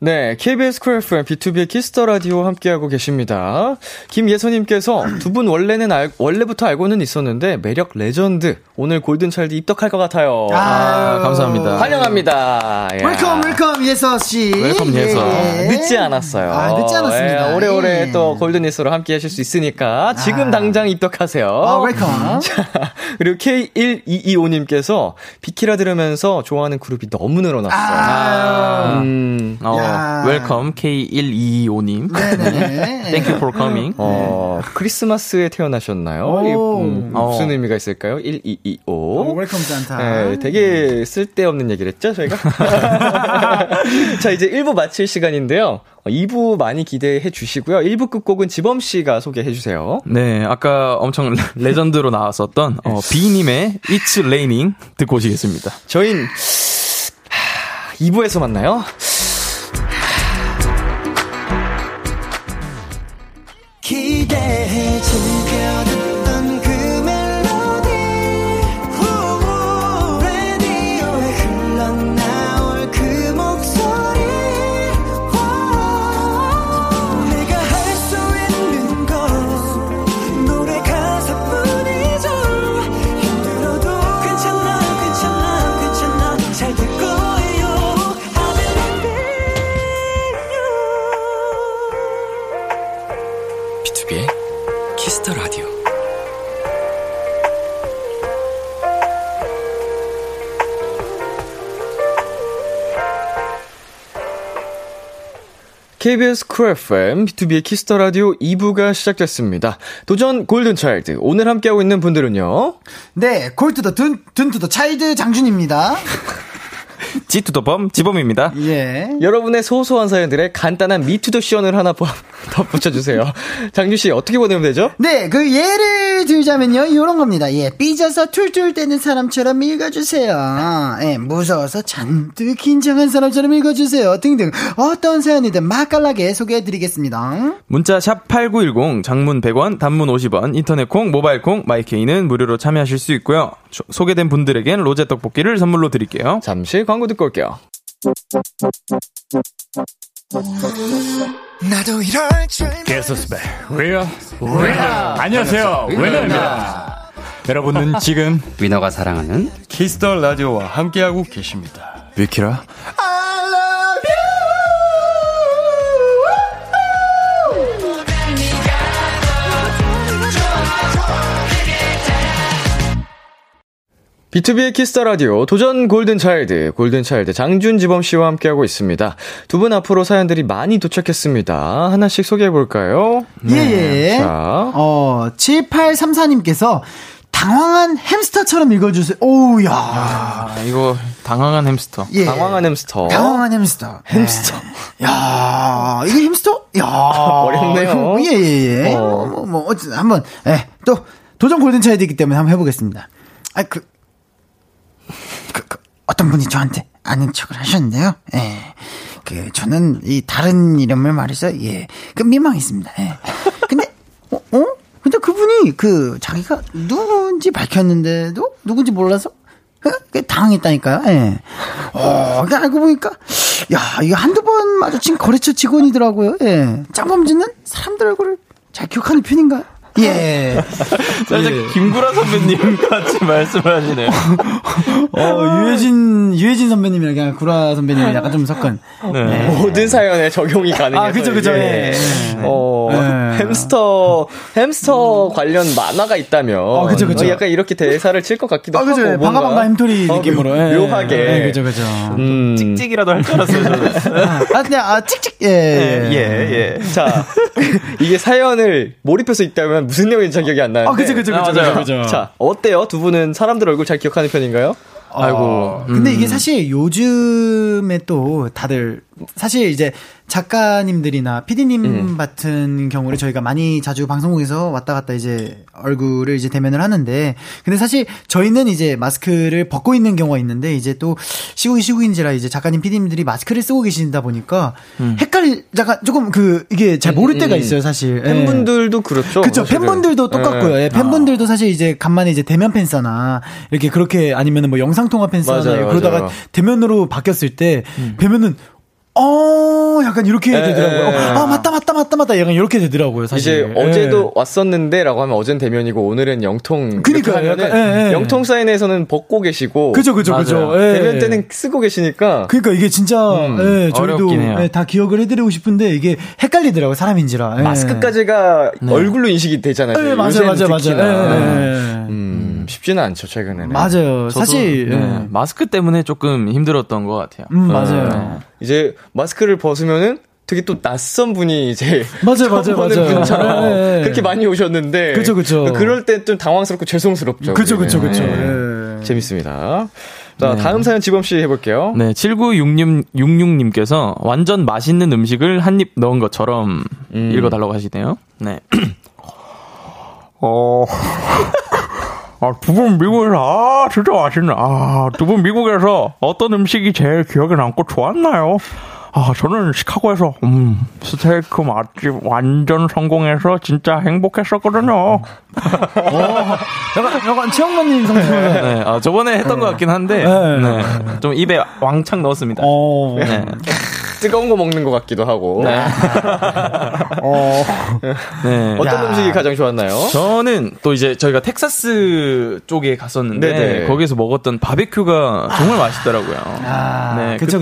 네, KBS Cool FM B2B의 키스 더 라디오 함께하고 계십니다. 김예선님께서 두 분 원래부터 알고는 있었는데 매력 레전드 오늘 골든차일드 입덕할 것 같아요. 감사합니다. 환영합니다. 웰컴 예서 씨. 웰컴 예서. 늦지 않았어요. 늦지 않았습니다. 오래오래 또 골든뉴스로 함께하실 수 있으니까 지금 당장 입덕하세요. 웰컴. 그리고 K1225님께서 비키라 들으면서 좋아하는 그룹이 너무 늘어났어요. 웰컴 K1225님. Thank you for coming. 크리스마스에 태어나셨나요? 무슨 의미가 있을까요? 1225. 웰컴 잔타. 되게 쓸데없는 얘기를 했죠 저희가. 자 이제 1부 마칠 시간인데요. 2부 많이 기대해 주시고요. 1부 끝곡은 지범씨가 소개해 주세요. 네, 아까 엄청 레전드로 나왔었던 B님의 It's Raining 듣고 오시겠습니다. 저희는 2부에서 만나요. 기대해 즐겨듣던 그 멜로디 KBS Cool FM, B2B의 KISS THE RADIO 2부가 시작됐습니다. 도전 골든 차일드. 오늘 함께하고 있는 분들은요. 네, 골드더 둔투더 차일드 장준입니다. 지투더범, 지범입니다. 예. 여러분의 소소한 사연들의 간단한 미투더 시연을 하나 더 붙여주세요. 장준씨, 어떻게 보내면 되죠? 네, 그 예를 들자면요, 이런 겁니다. 예, 삐져서 툴툴대는 사람처럼 읽어주세요. 예, 무서워서 잔뜩 긴장한 사람처럼 읽어주세요. 등등. 어떤 사연이든 맛깔나게 소개해드리겠습니다. 문자 샵8910, 장문 100원, 단문 50원, 인터넷 콩, 모바일 콩, 마이케이는 무료로 참여하실 수 있고요. 소개된 분들에겐 로제 떡볶이를 선물로 드릴게요. 잠시 광고 듣고 올게요. 개수스베 리얼 안녕하세요, 위너입니다. 여러분은 지금 위너가 사랑하는 키스 더 라디오와 함께하고 계십니다. 위키라 B2B의 키스 더 라디오 도전 골든 차일드 장준 지범 씨와 함께하고 있습니다. 두 분 앞으로 사연들이 많이 도착했습니다. 하나씩 소개해 볼까요? 네. 예. 자, 7834님께서 당황한 햄스터처럼 읽어주세요. 오우야. 야, 이거 당황한 햄스터. 예. 당황한 햄스터. 햄스터. 네. 야, 이게 햄스터? 야, 어렵네요. 예예예. 어쨌든 한번 또 도전 골든 차일드이기 때문에 한번 해보겠습니다. 어떤 분이 저한테 아는 척을 하셨는데요. 예. 저는 이 다른 이름을 말해서, 예, 민망했습니다. 예. 근데, 근데 그분이 자기가 누군지 밝혔는데도 누군지 몰라서, 당황했다니까요. 예. 알고 보니까, 야, 이거 한두 번 마주친 거래처 직원이더라고요. 예. 짱범지는 사람들 얼굴을 잘 기억하는 편인가요? 예. 살짝 예. 김구라 선배님 같이 말씀하시네요. 유해진 선배님이랑 그냥 구라 선배님이랑 약간 좀 섞은. 네. 모든 사연에 적용이 가능해요. 아, 그죠. 예. 햄스터 관련 만화가 있다면. 그죠. 약간 이렇게 대사를 칠 것 같기도 하고. 그죠. 방가방가 햄토리 느낌으로. 묘하게. 예. 그죠. 찍찍이라도 할 줄 알았어요. 그냥 찍찍. 예. 자, 이게 사연을 몰입해서 있다면. 무슨 내용인지 잘 기억이 안 나요. 그죠. 자, 어때요? 두 분은 사람들 얼굴 잘 기억하는 편인가요? 아이고. 근데 이게 사실 요즘에 또 다들 사실 이제 작가님들이나 PD님 같은 경우를 저희가 많이 자주 방송국에서 왔다 갔다 이제 얼굴을 이제 대면을 하는데, 근데 사실 저희는 이제 마스크를 벗고 있는 경우가 있는데, 이제 또 시국인지라 이제 작가님 PD님들이 마스크를 쓰고 계신다 보니까 약간 조금 이게 잘 모를 때가 있어요, 사실. 팬분들도 그렇죠. 그렇죠. 사실은. 팬분들도 똑같고요. 예, 팬분들도 사실 이제 간만에 이제 대면 팬싸나 이렇게 그렇게 아니면은 뭐 영상통화 팬싸나 그러다가 대면으로 바뀌었을 때 뵈면은 약간 이렇게 되더라고요. 맞다. 약간 이렇게 되더라고요, 사실. 이제 어제도 왔었는데라고 하면 어제는 대면이고 오늘은 영통. 그러니까 영통 사인에서는 벗고 계시고. 그죠. 대면 때는 쓰고 계시니까. 그러니까 이게 진짜 저희도 다 기억을 해드리고 싶은데 이게 헷갈리더라고요, 사람인지라. 마스크까지가 얼굴로 인식이 되잖아요. 맞아요. 쉽지는 않죠, 최근에는. 맞아요. 사실 마스크 때문에 조금 힘들었던 것 같아요. 맞아요. 이제 마스크를 벗으면은 되게 또 낯선 분이 이제 처음 보는 분처럼 그렇게 많이 오셨는데 그쵸. 그럴 때 좀 당황스럽고 죄송스럽죠. 그쵸. 네. 재밌습니다. 자, 다음 사연 지범씨 해볼게요. 네, 7966님께서 완전 맛있는 음식을 한 입 넣은 것처럼 읽어달라고 하시네요. 네. 진짜 맛있네. 두 분 미국에서 어떤 음식이 제일 기억에 남고 좋았나요? 저는 시카고에서, 스테이크 맛집 완전 성공해서 진짜 행복했었거든요. 약간 최영만님 성공이네. 네, 저번에 했던 것 같긴 한데, 네. 좀 입에 왕창 넣었습니다. 네. 뜨거운 거 먹는 것 같기도 하고. 네. 네. 어떤 음식이 가장 좋았나요? 저는 또 이제 저희가 텍사스 쪽에 갔었는데 거기서 먹었던 바베큐가 정말 맛있더라고요. 그쵸.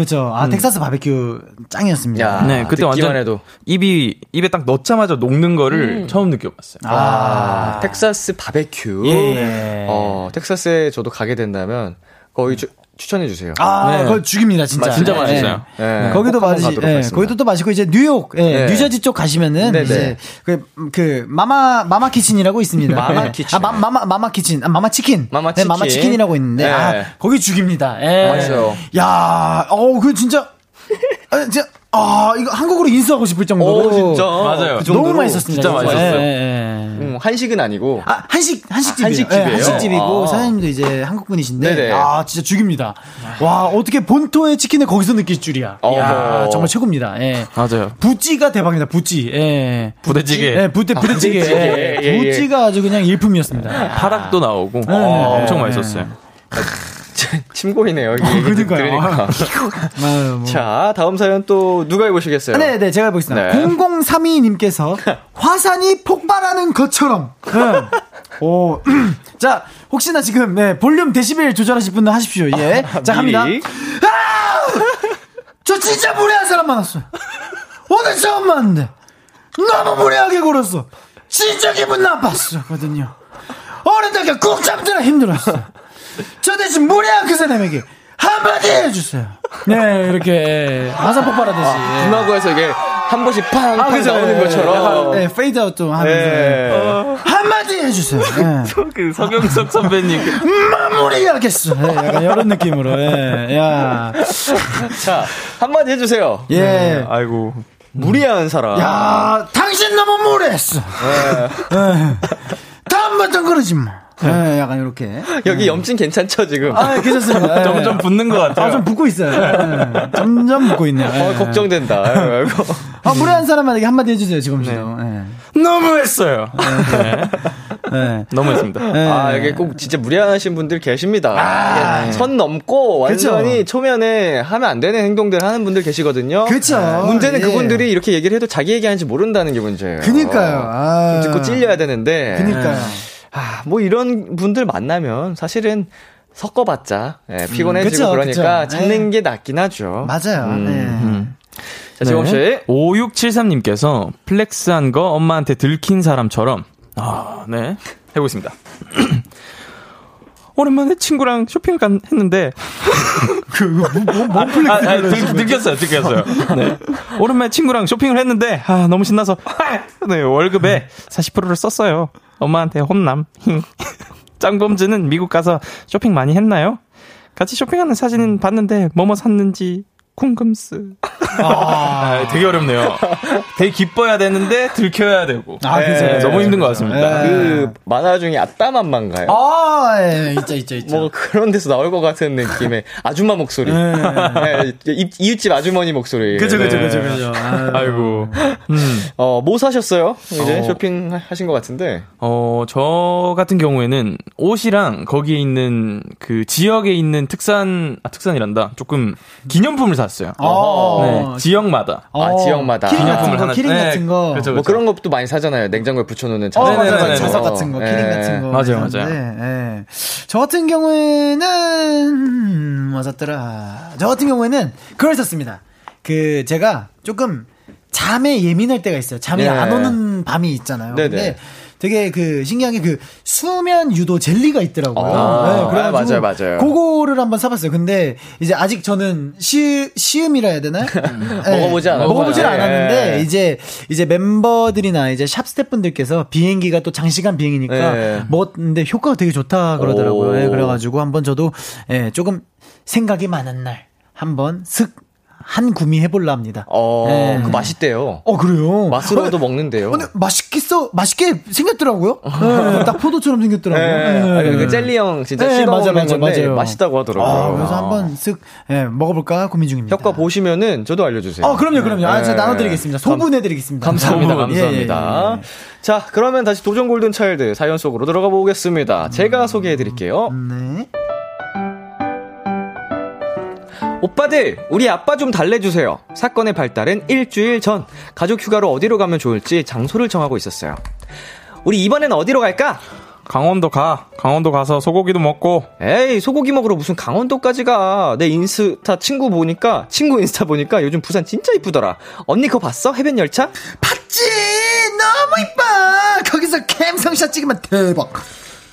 텍사스 바베큐 짱이었습니다. 그때 완전 해도. 입에 딱 넣자마자 녹는 거를 처음 느껴봤어요. 텍사스 바베큐. 텍사스에 저도 가게 된다면 거의 추천해 주세요. 아, 네. 그거 죽입니다, 진짜. 진짜 네. 맛있어요. 네. 네. 거기도 맛있고, 네. 거기도 또 맛있고 이제 뉴욕, 네. 뉴저지 쪽 가시면은 네. 이제 마마 키친이라고 있습니다. 마마 키친. 아, 마마 키친. 아, 마마 치킨. 마마 치킨. 네, 마마 치킨이라고 있는데 네. 아, 거기 죽입니다. 네. 맞아요. 야, 그 진짜. 아, 진짜. 아, 이거 한국으로 인수하고 싶을 정도로. 오, 진짜. 맞아요. 그 너무 맛있었습니다. 진짜 맛있었어요. 예. 한식은 아니고. 아, 한식집이에요. 한식집이에요. 예, 한식집이고, 아. 사장님도 이제 한국분이신데. 네네. 아, 진짜 죽입니다. 와, 어떻게 본토의 치킨을 거기서 느낄 줄이야. 이야, 정말 최고입니다. 예. 맞아요. 부찌가 대박입니다, 부찌. 예. 부대찌개. 예, 부대찌개. 예. 예. 부찌가 아주 그냥 일품이었습니다. 예. 파락도 나오고. 예. 엄청 맛있었어요. 예. 침 고이네요. 그러니까요. 자, 다음 사연 또 누가 읽으시겠어요? 네, 제가 읽겠습니다. 네. 0032님께서 화산이 폭발하는 것처럼. 오, 자, 혹시나 지금 네, 볼륨 데시벨 조절하실 분은 하십시오. 예, 자 갑니다. 저 진짜 무례한 사람 만났어요. 오늘 처음 만났는데 너무 무례하게 굴었어. 진짜 기분 나빴었거든요. 어느 날에 꾹 잡느라 힘들었어. 저 대신 무례한 그 사람에게 한마디 해주세요. 네, 이렇게 화산 폭발하듯이 분화구에서 이게 한 번씩 팡 나오는 것처럼 네, 페이드아웃 좀 하면서 한마디 해주세요. 네. 그 서경석 선배님 마무리하겠어. 네, 약간 이런 느낌으로. 예. 야, 자 한마디 해주세요. 예, 아이고. 무리한 사람. 야, 당신 너무 무례했어. 네. 다음부터 그러지 마. 네, 약간 이렇게 여기 염증 괜찮죠 지금? 아, 괜찮습니다. 점점 붓는 것 같아요. 아, 좀 붓고 있어요. 네. 점점 붓고 있네요. 걱정된다. 아, 무례한 사람한테 한마디 해주세요 지금. 네. 너무했어요. 네. 너무했습니다. 네. 아, 이게 꼭 진짜 무례하신 분들 계십니다. 아, 예. 선 넘고 완전히 그쵸? 초면에 하면 안 되는 행동들 하는 분들 계시거든요. 그렇죠. 문제는 그분들이 이렇게 얘기를 해도 자기 얘기하는지 모른다는 게 문제예요. 그니까요. 아, 듣고 찔려야 되는데. 그니까요. 아, 뭐 이런 분들 만나면 사실은 섞어봤자 피곤해지고 그쵸, 그러니까 그쵸. 찾는 게 낫긴 하죠. 맞아요. 자, 지금 씨 5673님께서 플렉스한 거 엄마한테 들킨 사람처럼 네 해보겠습니다. 오랜만에 친구랑 쇼핑을 했는데 들켰어요. 네. 오랜만에 친구랑 쇼핑을 했는데 아, 너무 신나서 네, 월급에 40%를 썼어요. 엄마한테 혼남. 짱범즈는 미국 가서 쇼핑 많이 했나요? 같이 쇼핑하는 사진 봤는데 뭐뭐 샀는지 궁금스. 아, 되게 어렵네요. 되게 기뻐야 되는데 들켜야 되고. 아, 예, 너무 힘든 것 같습니다. 예. 그 만화 중에 아따맘마인가요? 아, 예, 있죠. 뭐 그런 데서 나올 것 같은 느낌의 아줌마 목소리. 예. 예, 이웃집 아주머니 목소리. 그죠. 아이고. 뭐 사셨어요? 이제 쇼핑하신 것 같은데. 저 같은 경우에는 옷이랑 거기에 있는 그 지역에 있는 특산이란다. 조금 기념품을 샀어요. 네, 지역마다. 지역마다. 기린 같은 거, 그렇죠. 뭐 그런 것도 많이 사잖아요. 냉장고에 붙여놓는 자석 같은 거, 기린 같은 거. 맞아요. 네. 저 같은 경우에는 저 같은 경우에는 그걸 샀습니다. 그 제가 조금 잠에 예민할 때가 있어요. 잠이 안 오는 밤이 있잖아요. 근데 되게 그 신기한 게 그 수면 유도 젤리가 있더라고요. 맞아요. 그거를 한번 사봤어요. 근데 이제 아직 저는 시음이라 해야 되나? 먹어보지 않았는데 이제 멤버들이나 이제 샵 스태프분들께서 비행기가 또 장시간 비행이니까 먹었는데 효과가 되게 좋다 그러더라고요. 그래가지고 한번 저도 조금 생각이 많은 날 한번 한 구미 해볼라 합니다. 그 맛있대요. 그래요? 맛으로도 먹는데요. 근데 맛있게 생겼더라고요. 네, 딱 포도처럼 생겼더라고요. 그 젤리형 진짜 씹어먹는 건데 맛있다고 하더라고요. 그래서 한번 쓱 먹어볼까 고민 중입니다. 효과 보시면은 저도 알려주세요. 그럼요. 네. 제가 나눠드리겠습니다. 소분해드리겠습니다. 감사합니다. 예. 자, 그러면 다시 도전 골든 차일드 사연 속으로 들어가 보겠습니다. 제가 소개해드릴게요. 네. 오빠들, 우리 아빠 좀 달래주세요. 사건의 발달은 일주일 전. 가족 휴가로 어디로 가면 좋을지 장소를 정하고 있었어요. 우리 이번엔 어디로 갈까? 강원도 가서 소고기도 먹고. 에이, 소고기 먹으러 무슨 강원도까지 가. 내 친구 인스타 보니까 요즘 부산 진짜 이쁘더라. 언니 그거 봤어? 해변 열차? 봤지. 너무 이뻐. 거기서 갬성샷 찍으면 대박.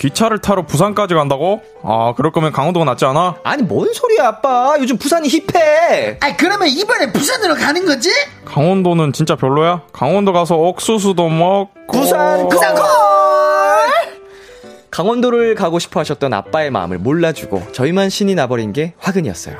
기차를 타러 부산까지 간다고? 아, 그럴 거면 강원도가 낫지 않아? 아니, 뭔 소리야, 아빠. 요즘 부산이 힙해. 아, 그러면 이번에 부산으로 가는 거지? 강원도는 진짜 별로야? 강원도 가서 옥수수도 먹고. 부산 콜! 강원도를 가고 싶어 하셨던 아빠의 마음을 몰라주고 저희만 신이 나버린 게 화근이었어요.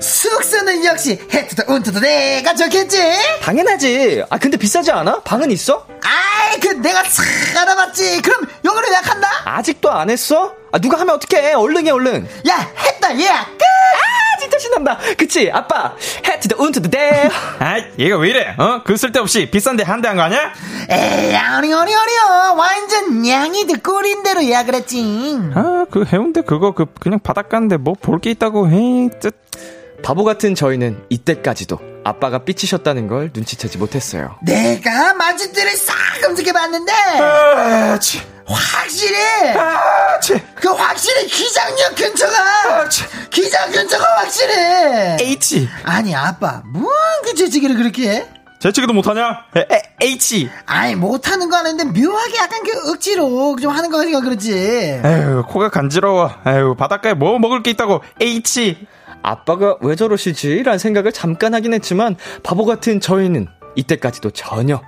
숙소는 역시 해트도 운트도 내가 좋겠지? 당연하지. 아, 근데 비싸지 않아? 방은 있어? 아이, 그 내가 싹 알아봤지. 그럼 요거를 예약한다? 아직도 안 했어? 아, 누가 하면 어떡해. 얼른 해, 얼른. 야, 했다, 예약. 끝! 아, 진짜 신난다. 그치, 아빠. 해트도 운트도 대. 아이, 얘가 왜 이래? 어? 그 쓸데없이 비싼데 한 대 한 거 아니야? 에이, 아니. 완전 양이도 꿀인대로 예약을 했지. 아, 그 해운대 그거, 그, 그냥 바닷 가는데 뭐 볼 게 있다고, 헤이, 뜻. 바보 같은 저희는 이때까지도 아빠가 삐치셨다는 걸 눈치채지 못했어요. 내가 마진들을 싹 검색해봤는데 확실히 기장역 근처가 확실해. H. 아니, 아빠 뭔 그 재치기를 그렇게 해? 재치기도 못하냐? H. 아니, 못하는 거 아는데 묘하게 약간 그 억지로 좀 하는 거니까 그렇지. 에휴, 코가 간지러워. 에휴, 바닷가에 뭐 먹을 게 있다고. H. 아빠가 왜 저러시지? 라는 생각을 잠깐 하긴 했지만 바보 같은 저희는 이때까지도 전혀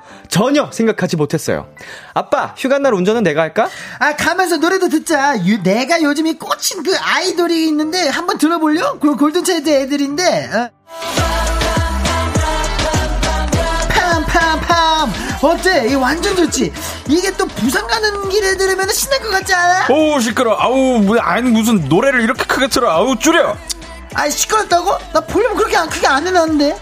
생각하지 못했어요. 아빠, 휴가날 운전은 내가 할까? 아, 가면서 노래도 듣자. 내가 요즘 이 꽂힌 그 아이돌이 있는데 한번 들어볼려? 그 골든차일드 애들인데. 어때? 이거 완전 좋지? 이게 또 부산 가는 길에 들으면 신날 것 같지 않아? 오, 시끄러. 아우, 아니 무슨 노래를 이렇게 크게 틀어. 아우, 줄여. 아이, 시끄럽다고? 나 볼륨 그렇게 크게 안 해놨는데.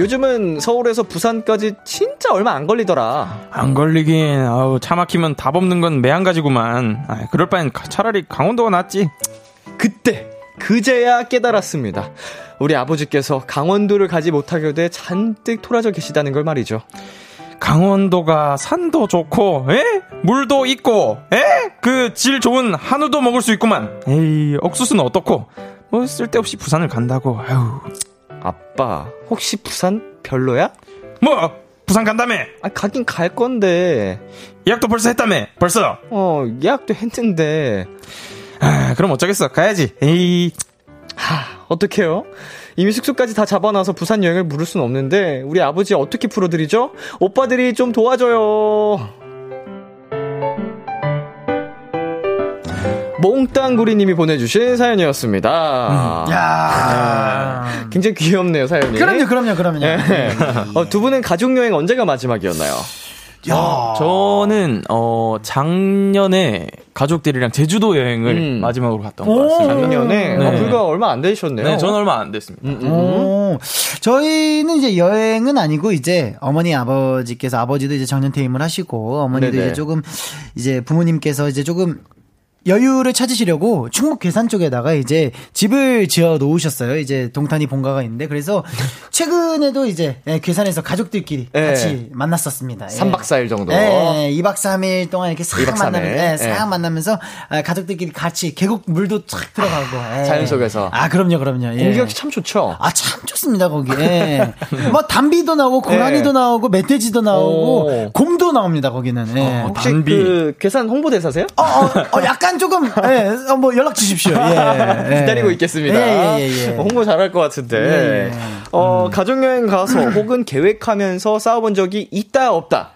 요즘은 서울에서 부산까지 진짜 얼마 안 걸리더라. 안 걸리긴. 아우, 차 막히면 답 없는 건 매한가지구만. 아이, 그럴 바엔 차라리 강원도가 낫지. 그때 그제야 깨달았습니다. 우리 아버지께서 강원도를 가지 못하게 돼 잔뜩 토라져 계시다는 걸 말이죠. 강원도가 산도 좋고, 에? 물도 있고, 에? 그 질 좋은 한우도 먹을 수 있구만. 에이, 옥수수는 어떻고? 뭐 쓸데없이 부산을 간다고. 아유. 아빠, 혹시 부산 별로야? 뭐? 부산 간다며? 아, 가긴 갈 건데. 예약도 벌써 했다며? 벌써? 어, 예약도 했는데. 아, 그럼 어쩌겠어. 가야지. 에이. 하, 어떡해요? 이미 숙소까지 다 잡아놔서 부산 여행을 물을 순 없는데 우리 아버지 어떻게 풀어드리죠? 오빠들이 좀 도와줘요. 몽땅구리님이 보내주신 사연이었습니다. 야, 굉장히 귀엽네요, 사연이. 그럼요. 네. 두 분은 가족여행 언제가 마지막이었나요? 야, 저는 작년에 가족들이랑 제주도 여행을 마지막으로 갔던 것 같습니다. 작년에? 네. 불과 얼마 안 되셨네요. 네, 저는 얼마 안 됐습니다. 저희는 이제 여행은 아니고 이제 어머니 아버지께서, 아버지도 이제 정년 퇴임을 하시고 어머니도 네네. 이제 조금 이제 부모님께서 이제 조금 여유를 찾으시려고 충북 괴산 쪽에다가 이제 집을 지어 놓으셨어요. 이제 동탄이 본가가 있는데. 그래서 최근에도 이제 괴산에서 가족들끼리 같이 만났었습니다. 3박 4일 정도. 2박 3일 동안 이렇게 싹 만나면서 가족들끼리 같이 계곡 물도 쫙 들어가고. 자연 속에서. 아, 그럼요. 공기 역시 참 좋죠. 아, 참 좋습니다, 거기. 뭐 담비도 나오고 고라니도 나오고 멧돼지도 나오고 곰도 나옵니다, 거기는. 혹시 담비. 그 괴산 홍보대사세요? 약간 조금 뭐 연락 주십시오. 기다리고 있겠습니다. 홍보 잘할 것 같은데. 가족여행 가서 혹은 계획하면서 싸워본 적이 있다 없다.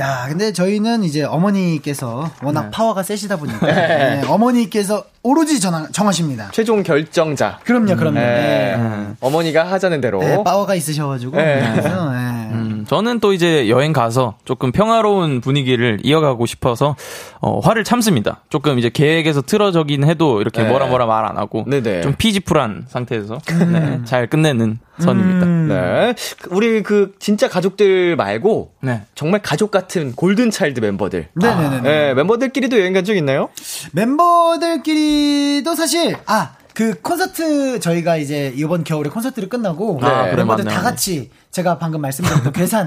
야, 근데 저희는 이제 어머니께서 워낙 파워가 세시다 보니까 어머니께서 오로지 정하십니다. 최종 결정자. 그럼요. 어머니가 하자는 대로. 파워가 있으셔가지고. 그래서, 저는 또 이제 여행 가서 조금 평화로운 분위기를 이어가고 싶어서 화를 참습니다. 조금 이제 계획에서 틀어져긴 해도 이렇게 뭐라 말 안 하고 좀 피지풀한 상태에서 잘 끝내는 선입니다. 네, 우리 그 진짜 가족들 말고 정말 가족 같은 골든 차일드 멤버들. 네, 멤버들끼리도 여행 간 적 있나요? 멤버들끼리도 사실 그 콘서트 저희가 이제 이번 겨울에 콘서트를 끝나고 네, 멤버들 다 같이 제가 방금 말씀드렸던 괴산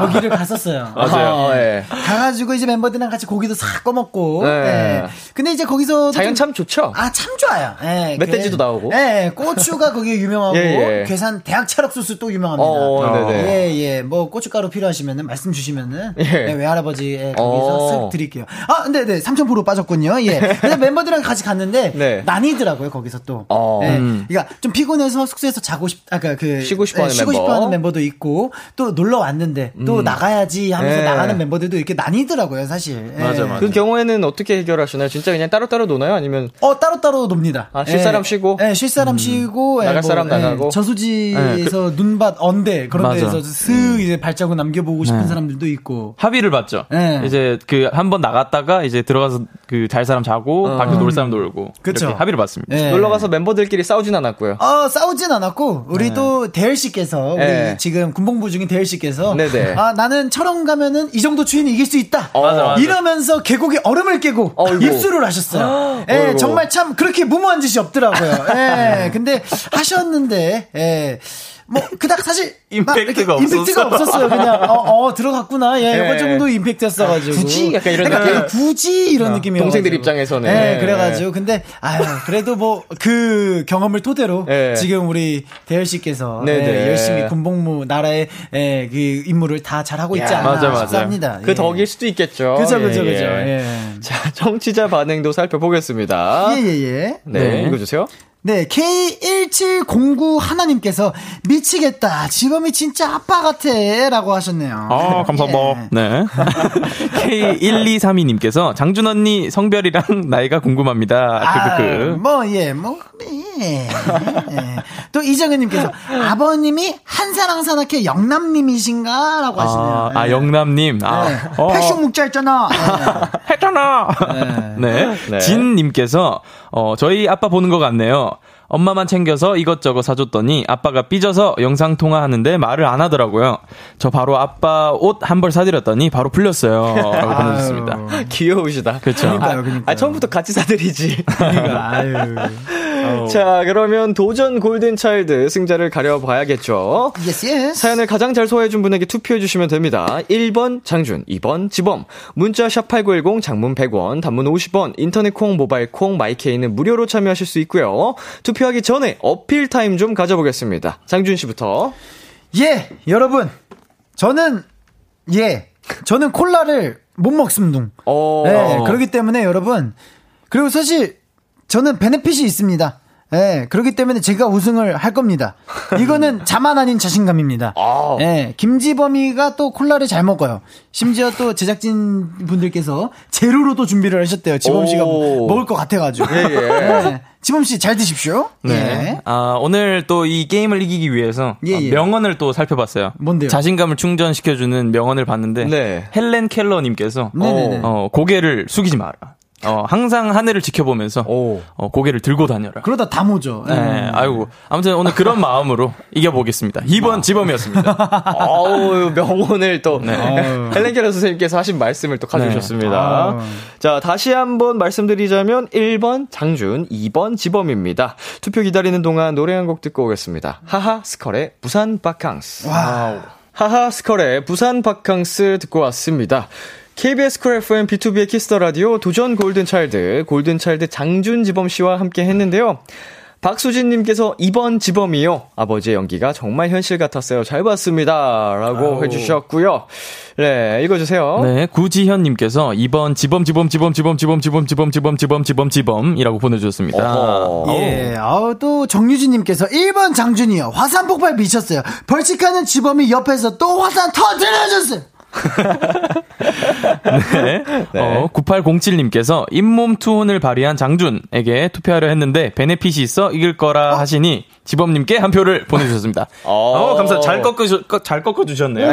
거기를 갔었어요. 맞아요. 네. 가가지고 이제 멤버들이랑 같이 고기도 싹 꺼먹고. 네. 네. 근데 이제 거기서 자연 참 좋죠. 아, 참 좋아요. 네. 멧돼지도 나오고. 네. 고추가 거기 유명하고 예, 예. 괴산 대학 찰옥수수 또 유명합니다. 예예. 예. 뭐 고춧가루 필요하시면은 말씀 주시면은 예. 네, 외할아버지에 거기서 쓱 드릴게요. 아, 근데 네, 3,000% 빠졌군요. 예. 근데 멤버들이랑 같이 갔는데 네. 난이더라고요 거기서 또. 네. 그러니까 좀 피곤해서 숙소에서 자고 싶, 아까 그 쉬고 싶어하는 멤버도. 있고 또 놀러 왔는데 또 나가야지 하면서 예. 나가는 멤버들도 이렇게 나뉘더라고요 사실. 예. 맞아. 그 경우에는 어떻게 해결하시나요? 진짜 그냥 따로따로 노나요? 아니면 따로따로 놉니다. 아, 쉴 사람 쉬고. 예, 쉴 사람 쉬고. 나갈 뭐, 사람 나가고. 예, 저수지에서 예. 눈밭 언대 그런 맞아. 데서 슥 이제 발자국 남겨보고 싶은 사람들도 있고. 합의를 봤죠. 예. 이제 그 한번 나갔다가 이제 들어가서 그 잘 사람 자고 밖에서 놀 사람 놀고. 그렇죠. 합의를 봤습니다. 예. 놀러 가서 멤버들끼리 싸우진 않았고요. 싸우진 않았고 우리도 예. 대열 씨께서 우리 예. 지금 군복무 중인 대일 씨께서 네네. 아 나는 철원 가면은 이 정도 추위는 이길 수 있다. 맞아. 이러면서 계곡에 얼음을 깨고 어이구. 입수를 하셨어요. 예, 정말 참 그렇게 무모한 짓이 없더라고요. 예, 근데 하셨는데 예. 뭐 그닥 사실 임팩트가 없었어요. 그냥 들어갔구나. 예, 이거 정도 임팩트였어가지고 굳이 약간 이런 그러니까 굳이 이런 느낌이에요. 동생들 입장에서는 예, 그래가지고 근데 그래도 뭐 그 경험을 토대로 지금 우리 대열 씨께서 열심히 군복무 나라의 그 임무를 다 잘하고 있지 않나 싶습니다. 그 덕일 수도 있겠죠. 그죠. 자, 청취자 반응도 살펴보겠습니다. 예예예. 네, 읽어주세요. 네, K1709 하나님께서 미치겠다. 지범이 진짜 아빠 같아. 라고 하셨네요. 아, 감사합니다. 네. K1232님께서 장준 언니 성별이랑 나이가 궁금합니다. 또 이정현님께서 아버님이 한산항산학회 영남님이신가? 라고 하시네요. 아, 네. 영남님. 패션 묵자 했잖아. 했잖아. 네. 진님께서 저희 아빠 보는 것 같네요. 엄마만 챙겨서 이것저것 사줬더니 아빠가 삐져서 영상통화하는데 말을 안 하더라고요. 저 바로 아빠 옷 한 벌 사드렸더니 바로 풀렸어요. 라고 보내주셨습니다. 귀여우시다. 그렇죠. 그러니까요. 아, 처음부터 같이 사드리지. 자, 그러면 도전 골든차일드 승자를 가려봐야겠죠. Yes. 사연을 가장 잘 소화해준 분에게 투표해주시면 됩니다. 1번 장준, 2번 지범. 문자 샵8910 장문 100원, 단문 50원. 인터넷 콩, 모바일 콩, 마이케이는 무료로 참여하실 수 있고요. 투표하기 전에 어필 타임 좀 가져보겠습니다. 장준 씨부터. 예, 여러분. 저는 콜라를 못 먹습니다. 네, 그렇기 때문에 여러분. 그리고 사실 저는 베네핏이 있습니다. 예, 그렇기 때문에 제가 우승을 할 겁니다. 이거는 자만 아닌 자신감입니다. 예, 김지범이가 또 콜라를 잘 먹어요. 심지어 또 제작진 분들께서 재료로도 준비를 하셨대요. 지범 씨가 먹을 것 같아가지고. 예. 지범 씨 잘 드십시오. 네. 예. 아, 오늘 또 이 게임을 이기기 위해서 명언을 또 살펴봤어요. 뭔데요? 자신감을 충전시켜주는 명언을 봤는데 헬렌 켈러님께서 고개를 숙이지 마라. 항상 하늘을 지켜보면서 고개를 들고 다녀라. 그러다 다 모죠. 네, 아이고. 아무튼 오늘 그런 마음으로 이겨보겠습니다. 2번 지범이었습니다. 아우, 명언을 또 헬렌 켈러 선생님께서 하신 말씀을 또 가져오셨습니다. 네. 자, 다시 한번 말씀드리자면 1번 장준, 2번 지범입니다. 투표 기다리는 동안 노래 한 곡 듣고 오겠습니다. 하하 스컬의 부산 바캉스. 와우. 하하 스컬의 부산 바캉스 듣고 왔습니다. KBS Cool FM B2B의 KISS THE RADIO 도전 골든차일드 장준지범씨와 함께 했는데요. 박수진님께서 2번 지범이요. 아버지의 연기가 정말 현실 같았어요. 잘 봤습니다. 라고 해주셨고요. 네, 읽어주세요. 네, 구지현님께서 2번 지범이라고 보내주셨습니다. 예, 또 정유진님께서 1번 장준이요. 화산 폭발 미쳤어요. 벌칙하는 지범이 옆에서 또 화산 터뜨려줬어요. 네. 9807님께서 잇몸 투혼을 발휘한 장준에게 투표하려 했는데 베네핏이 있어 이길 거라 하시니 지범님께 한 표를 보내주셨습니다. 감사합니다. 잘 꺾어주셨네요.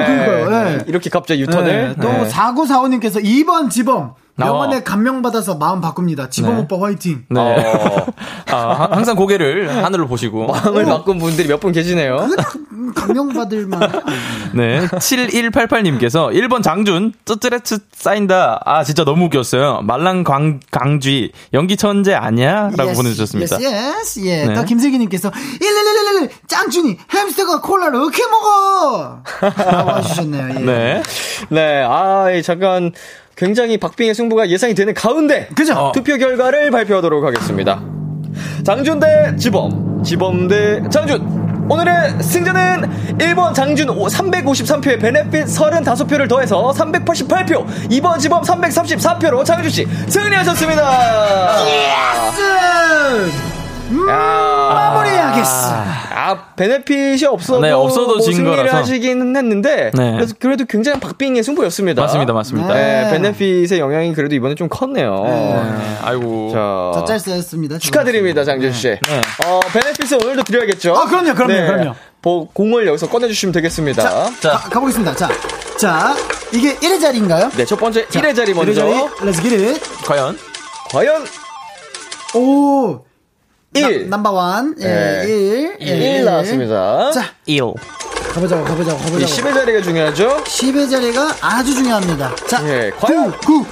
네. 이렇게 갑자기 유턴을. 또 4945님께서 2번 지범 명언에 감명받아서 마음 바꿉니다. 지범 오빠 화이팅. 네. 항상 고개를 하늘로 보시고 마음을 바꾼 분들이 몇 분 계시네요. 좀 감명받을 만한. 네. 7188님께서 1번 장준 쯔쯔레츠 쌓인다. 아 진짜 너무 웃겼어요. 말랑 강쥐 연기 천재 아니야? 라고 yes, 보내주셨습니다. 예스 yes, 예. Yes. 네. 또 김슬기님께서 11111 장준이 햄스터가 콜라를 어떻게 먹어? 와주셨네요. 예. 네. 네. 아 잠깐 굉장히 박빙의 승부가 예상이 되는 가운데 그죠? 투표 결과를 발표하도록 하겠습니다. 장준 대 지범, 지범 대 장준. 오늘의 승자는 1번 장준 353표에 베네핏 35표를 더해서 388표, 2번 지범 334표로 장준씨 승리하셨습니다. 예스! 마무리하겠어. 아, 베네핏이 없어도, 네, 없어도 진 승리를 거라서. 하시긴 했는데, 네. 그래도 굉장히 박빙의 승부였습니다. 맞습니다, 맞습니다. 네. 네, 베네핏의 영향이 그래도 이번에 좀 컸네요. 네. 아이고. 자, 잘 쓰였습니다. 축하드립니다, 장준씨. 네. 네. 베네핏은 오늘도 드려야겠죠? 아, 그럼요. 네. 그럼요. 공을 여기서 꺼내주시면 되겠습니다. 자, 가보겠습니다. 자, 이게 1의 자리인가요? 네, 첫 번째 1의 자리 먼저. 1의 자리, let's get it. 과연. 오. 1 넘버원. 예, 1 나왔습니다. 자, 1 가보자고. 이 10의 자리가 중요하죠? 10의 자리가 아주 중요합니다. 자, 예, 과연 9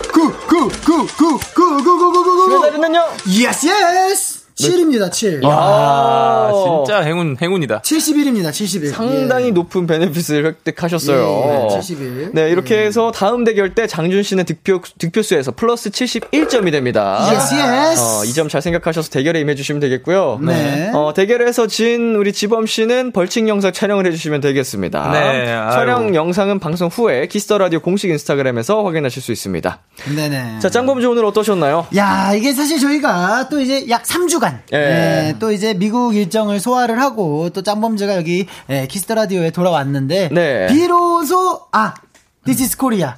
10의 자리는요? 예스 7입니다. 7. 아, 진짜 행운이다. 71입니다. 71. 상당히 예. 높은 베네핏을 획득하셨어요. 예, 71. 네, 이렇게 해서 다음 대결 때 장준 씨는 득표수에서 플러스 71점이 됩니다. 예스. 이 점 잘 생각하셔서 대결에 임해 주시면 되겠고요. 네. 대결에서 진 우리 지범 씨는 벌칙 영상 촬영을 해 주시면 되겠습니다. 네. 촬영 영상은 방송 후에 키스 더 라디오 공식 인스타그램에서 확인하실 수 있습니다. 네네. 자, 짱범주 오늘 어떠셨나요? 야, 이게 사실 저희가 또 이제 약 3주 예. 예, 또 이제 미국 일정을 소화를 하고 또 짬범즈가 여기 키스더라디오에 돌아왔는데 네. 비로소 This is Korea.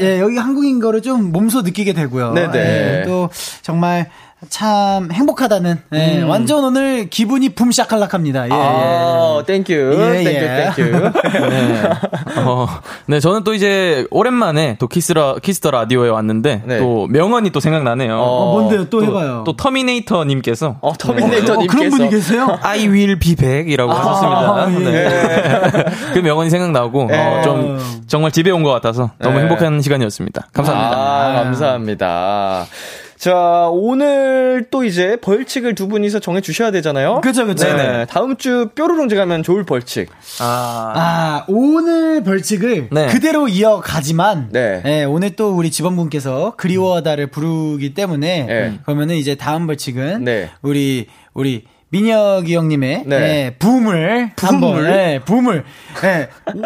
예, 여기 한국인 거를 좀 몸소 느끼게 되고요. 예, 또 정말 참 행복하다는 예, 완전 오늘 기분이 붐샤칼락합니다. 예. 아, 땡큐. 땡큐. 네. 네, 저는 또 이제 오랜만에 또 키스더 라디오에 왔는데 네. 또 명언이 또 생각나네요. 뭔데요? 또 해봐요. 또 터미네이터 님께서. 터미네이터 님께서. 그런 분이 계세요? I will be back이라고 하셨습니다. 예. 네. 그 명언이 생각나고 예. 좀 정말 집에 온 것 같아서 너무 예. 행복한 시간이었습니다. 감사합니다. 감사합니다. 자, 오늘 또 이제 벌칙을 두 분이서 정해주셔야 되잖아요. 그쵸. 네네. 다음 주 뾰루롱제 가면 좋을 벌칙. 오늘 벌칙을 네. 그대로 이어가지만, 네. 네, 오늘 또 우리 지범군께서 그리워하다를 부르기 때문에, 네. 그러면은 이제 다음 벌칙은, 네. 우리, 민혁이 형님의 네. 붐을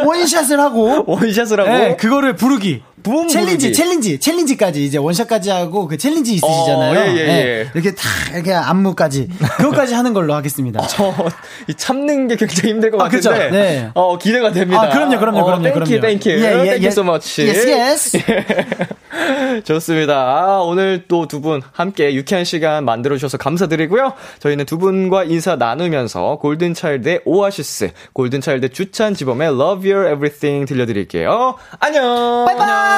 원샷을 하고 네, 그거를 부르기 챌린지까지 이제 원샷까지 하고 그 챌린지 있으시잖아요. 네, 이렇게 다 이렇게 안무까지 그것까지 하는 걸로 하겠습니다. 참는 게 굉장히 힘들 것 같은데 네. 기대가 됩니다. 그럼요. 땡큐. 땡큐 so much. 예스. 좋습니다. 오늘 또 두 분 함께 유쾌한 시간 만들어 주셔서 감사드리고요. 저희는 두 분과 인사 나누면서 골든차일드의 오아시스, 골든차일드 주찬 지범의 Love Your Everything 들려드릴게요. 안녕. 바이바이.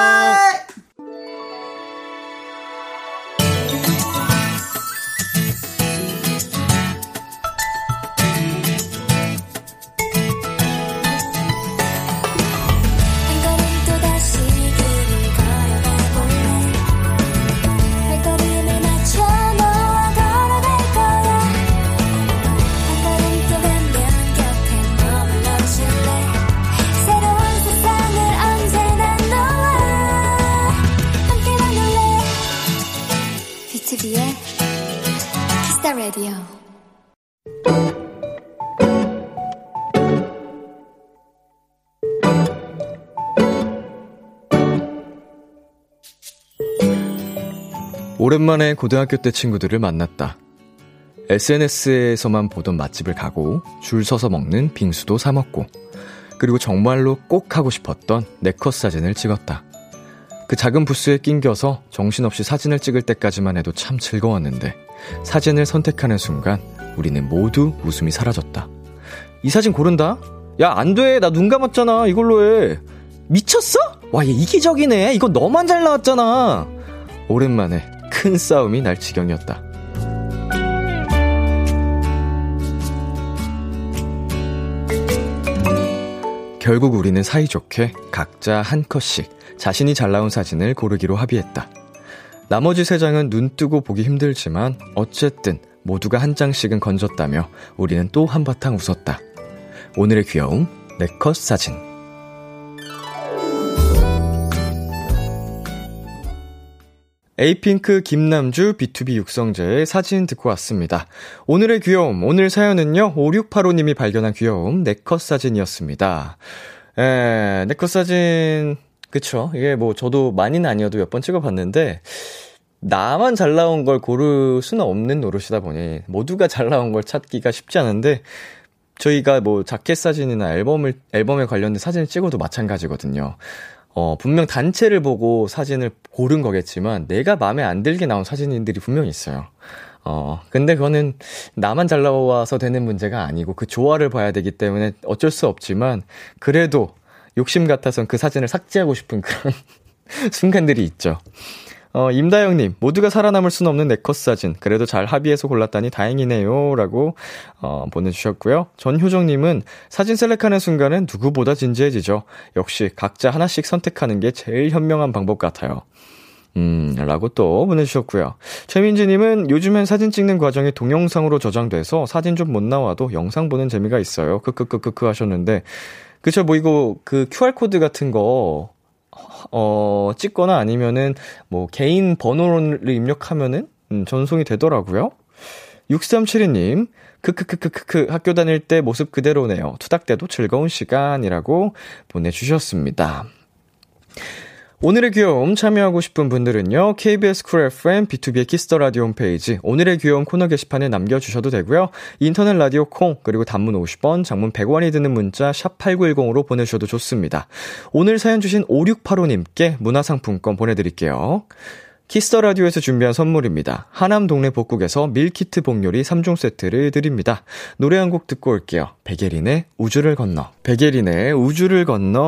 오랜만에 고등학교 때 친구들을 만났다. SNS에서만 보던 맛집을 가고 줄 서서 먹는 빙수도 사 먹고 그리고 정말로 꼭 하고 싶었던 네컷 사진을 찍었다. 그 작은 부스에 낑겨서 정신없이 사진을 찍을 때까지만 해도 참 즐거웠는데 사진을 선택하는 순간 우리는 모두 웃음이 사라졌다. 이 사진 고른다? 야, 안 돼. 나 눈 감았잖아. 이걸로 해. 미쳤어? 와, 얘 이기적이네. 이건 너만 잘 나왔잖아. 오랜만에 큰 싸움이 날 지경이었다. 결국 우리는 사이좋게 각자 한 컷씩 자신이 잘 나온 사진을 고르기로 합의했다. 나머지 3장은 눈뜨고 보기 힘들지만 어쨌든 모두가 한 장씩은 건졌다며 우리는 또 한바탕 웃었다. 오늘의 귀여움, 내 컷 사진. 에이핑크 김남주 B2B 육성재의 사진 듣고 왔습니다. 오늘의 귀여움, 오늘 사연은요 5685님이 발견한 귀여움 네컷 사진이었습니다. 네컷 사진, 그쵸? 이게 뭐 저도 많이는 아니어도 몇 번 찍어봤는데 나만 잘 나온 걸 고를 수는 없는 노릇이다 보니 모두가 잘 나온 걸 찾기가 쉽지 않은데 저희가 뭐 자켓 사진이나 앨범에 관련된 사진을 찍어도 마찬가지거든요. 분명 단체를 보고 사진을 고른 거겠지만 내가 마음에 안 들게 나온 사진들이 분명 있어요. 근데 그거는 나만 잘 나와서 되는 문제가 아니고 그 조화를 봐야 되기 때문에 어쩔 수 없지만 그래도 욕심 같아서는 그 사진을 삭제하고 싶은 그런 순간들이 있죠. 임다영님, 모두가 살아남을 수는 없는 내 컷 사진 그래도 잘 합의해서 골랐다니 다행이네요 라고 보내주셨고요. 전효정님은 사진 셀렉하는 순간은 누구보다 진지해지죠. 역시 각자 하나씩 선택하는 게 제일 현명한 방법 같아요 라고 또 보내주셨고요. 최민지님은 요즘엔 사진 찍는 과정이 동영상으로 저장돼서 사진 좀 못 나와도 영상 보는 재미가 있어요 크크크크크 하셨는데, 그쵸, 뭐 이거 그 QR코드 같은 거 찍거나 아니면은 뭐 개인 번호를 입력하면은 전송이 되더라고요. 6372님, 크크크크크크 학교 다닐 때 모습 그대로네요. 투닥대도 즐거운 시간이라고 보내주셨습니다. 오늘의 귀여움 참여하고 싶은 분들은요 KBS Cool FM B2B의 KISS THE RADIO 홈페이지 오늘의 귀여움 코너 게시판에 남겨주셔도 되고요. 인터넷 라디오 콩, 그리고 단문 50원, 장문 100원이 드는 문자 샵 8910으로 보내주셔도 좋습니다. 오늘 사연 주신 5685님께 문화상품권 보내드릴게요. KISS THE RADIO에서 준비한 선물입니다. 하남 동네 복국에서 밀키트 복요리 3종 세트를 드립니다. 노래 한 곡 듣고 올게요. 백예린의 우주를 건너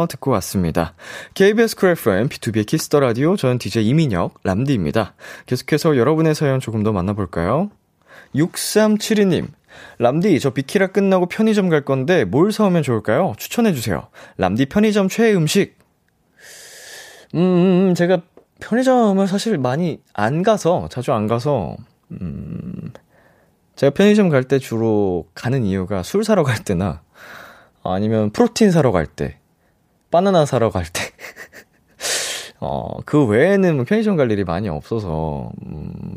듣고 왔습니다. KBS Cool FM B2B의 KISS THE RADIO, 저는 DJ 이민혁 람디입니다. 계속해서 여러분의 사연 조금 더 만나볼까요? 6372님, 람디, 저 비키라 끝나고 편의점 갈 건데 뭘 사오면 좋을까요? 추천해주세요. 람디 편의점 최애 음식. 제가 편의점을 사실 많이 안 가서, 자주 안 가서, 제가 편의점 갈 때 주로 가는 이유가 술 사러 갈 때나, 아니면 프로틴 사러 갈 때, 바나나 사러 갈 때, 그 외에는 편의점 갈 일이 많이 없어서,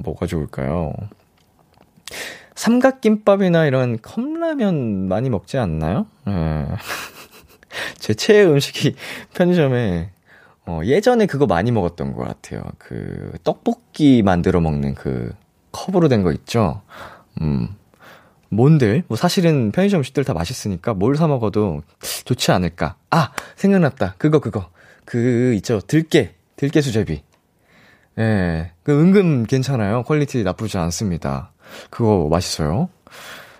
뭐가 좋을까요? 삼각김밥이나 이런 컵라면 많이 먹지 않나요? 제 최애 음식이 편의점에, 예전에 그거 많이 먹었던 것 같아요. 그 떡볶이 만들어 먹는 그 컵으로 된 거 있죠. 뭔들? 뭐 사실은 편의점 음식들 다 맛있으니까 뭘 사 먹어도 좋지 않을까. 아, 생각났다. 그거. 그 있죠. 들깨 수제비. 예, 그 은근 괜찮아요. 퀄리티 나쁘지 않습니다. 그거 맛있어요.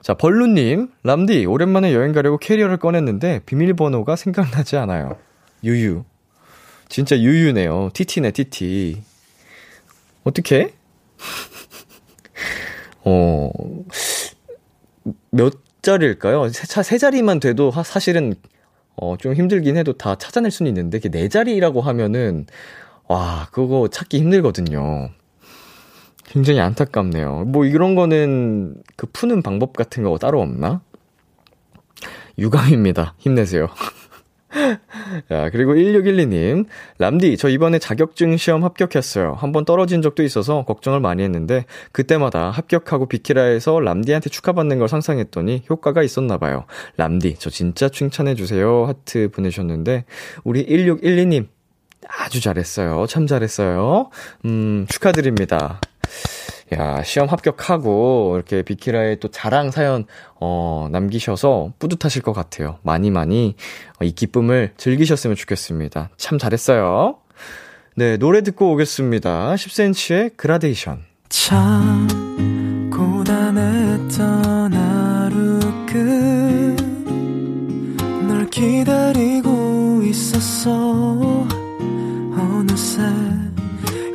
자, 벌루님, 람디 오랜만에 여행 가려고 캐리어를 꺼냈는데 비밀번호가 생각나지 않아요. 유유. 진짜 유유네요. TT네, TT. 어떡해? 몇 자리일까요? 세 자리만 돼도 사실은, 좀 힘들긴 해도 다 찾아낼 수는 있는데, 이게 4자리라고 하면은, 와, 그거 찾기 힘들거든요. 굉장히 안타깝네요. 뭐 이런 거는, 그 푸는 방법 같은 거 따로 없나? 유감입니다. 힘내세요. 자, 그리고 1612님, 람디, 저 이번에 자격증 시험 합격했어요. 한번 떨어진 적도 있어서 걱정을 많이 했는데 그때마다 합격하고 비키라에서 람디한테 축하받는 걸 상상했더니 효과가 있었나봐요. 람디, 저 진짜 칭찬해주세요. 하트 보내셨는데, 우리 1612님 아주 잘했어요. 참 잘했어요. 축하드립니다. 야, 시험 합격하고 이렇게 비키라에 또 자랑 사연 남기셔서 뿌듯하실 것 같아요. 많이 이 기쁨을 즐기셨으면 좋겠습니다. 참 잘했어요. 네, 노래 듣고 오겠습니다. 10cm의 그라데이션. 참 고단했던 하루 끝 널 기다리고 있었어. 어느새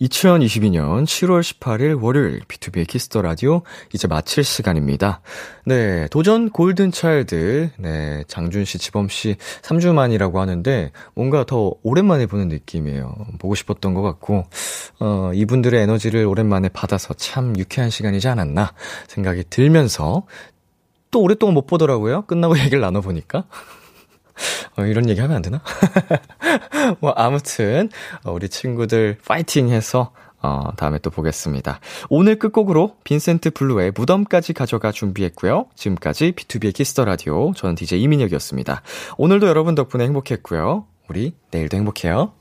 2022년 7월 18일 월요일 B2B의 키스 더 라디오 이제 마칠 시간입니다. 네, 도전 골든 차일드. 네, 장준 씨, 지범 씨 3주 만이라고 하는데 뭔가 더 오랜만에 보는 느낌이에요. 보고 싶었던 것 같고 이분들의 에너지를 오랜만에 받아서 참 유쾌한 시간이지 않았나 생각이 들면서 또 오랫동안 못 보더라고요. 끝나고 얘기를 나눠보니까. 이런 얘기 하면 안 되나? 뭐, 아무튼, 우리 친구들 파이팅 해서, 다음에 또 보겠습니다. 오늘 끝곡으로 빈센트 블루의 무덤까지 가져가 준비했고요. 지금까지 B2B의 키스 더 라디오. 저는 DJ 이민혁이었습니다. 오늘도 여러분 덕분에 행복했고요. 우리 내일도 행복해요.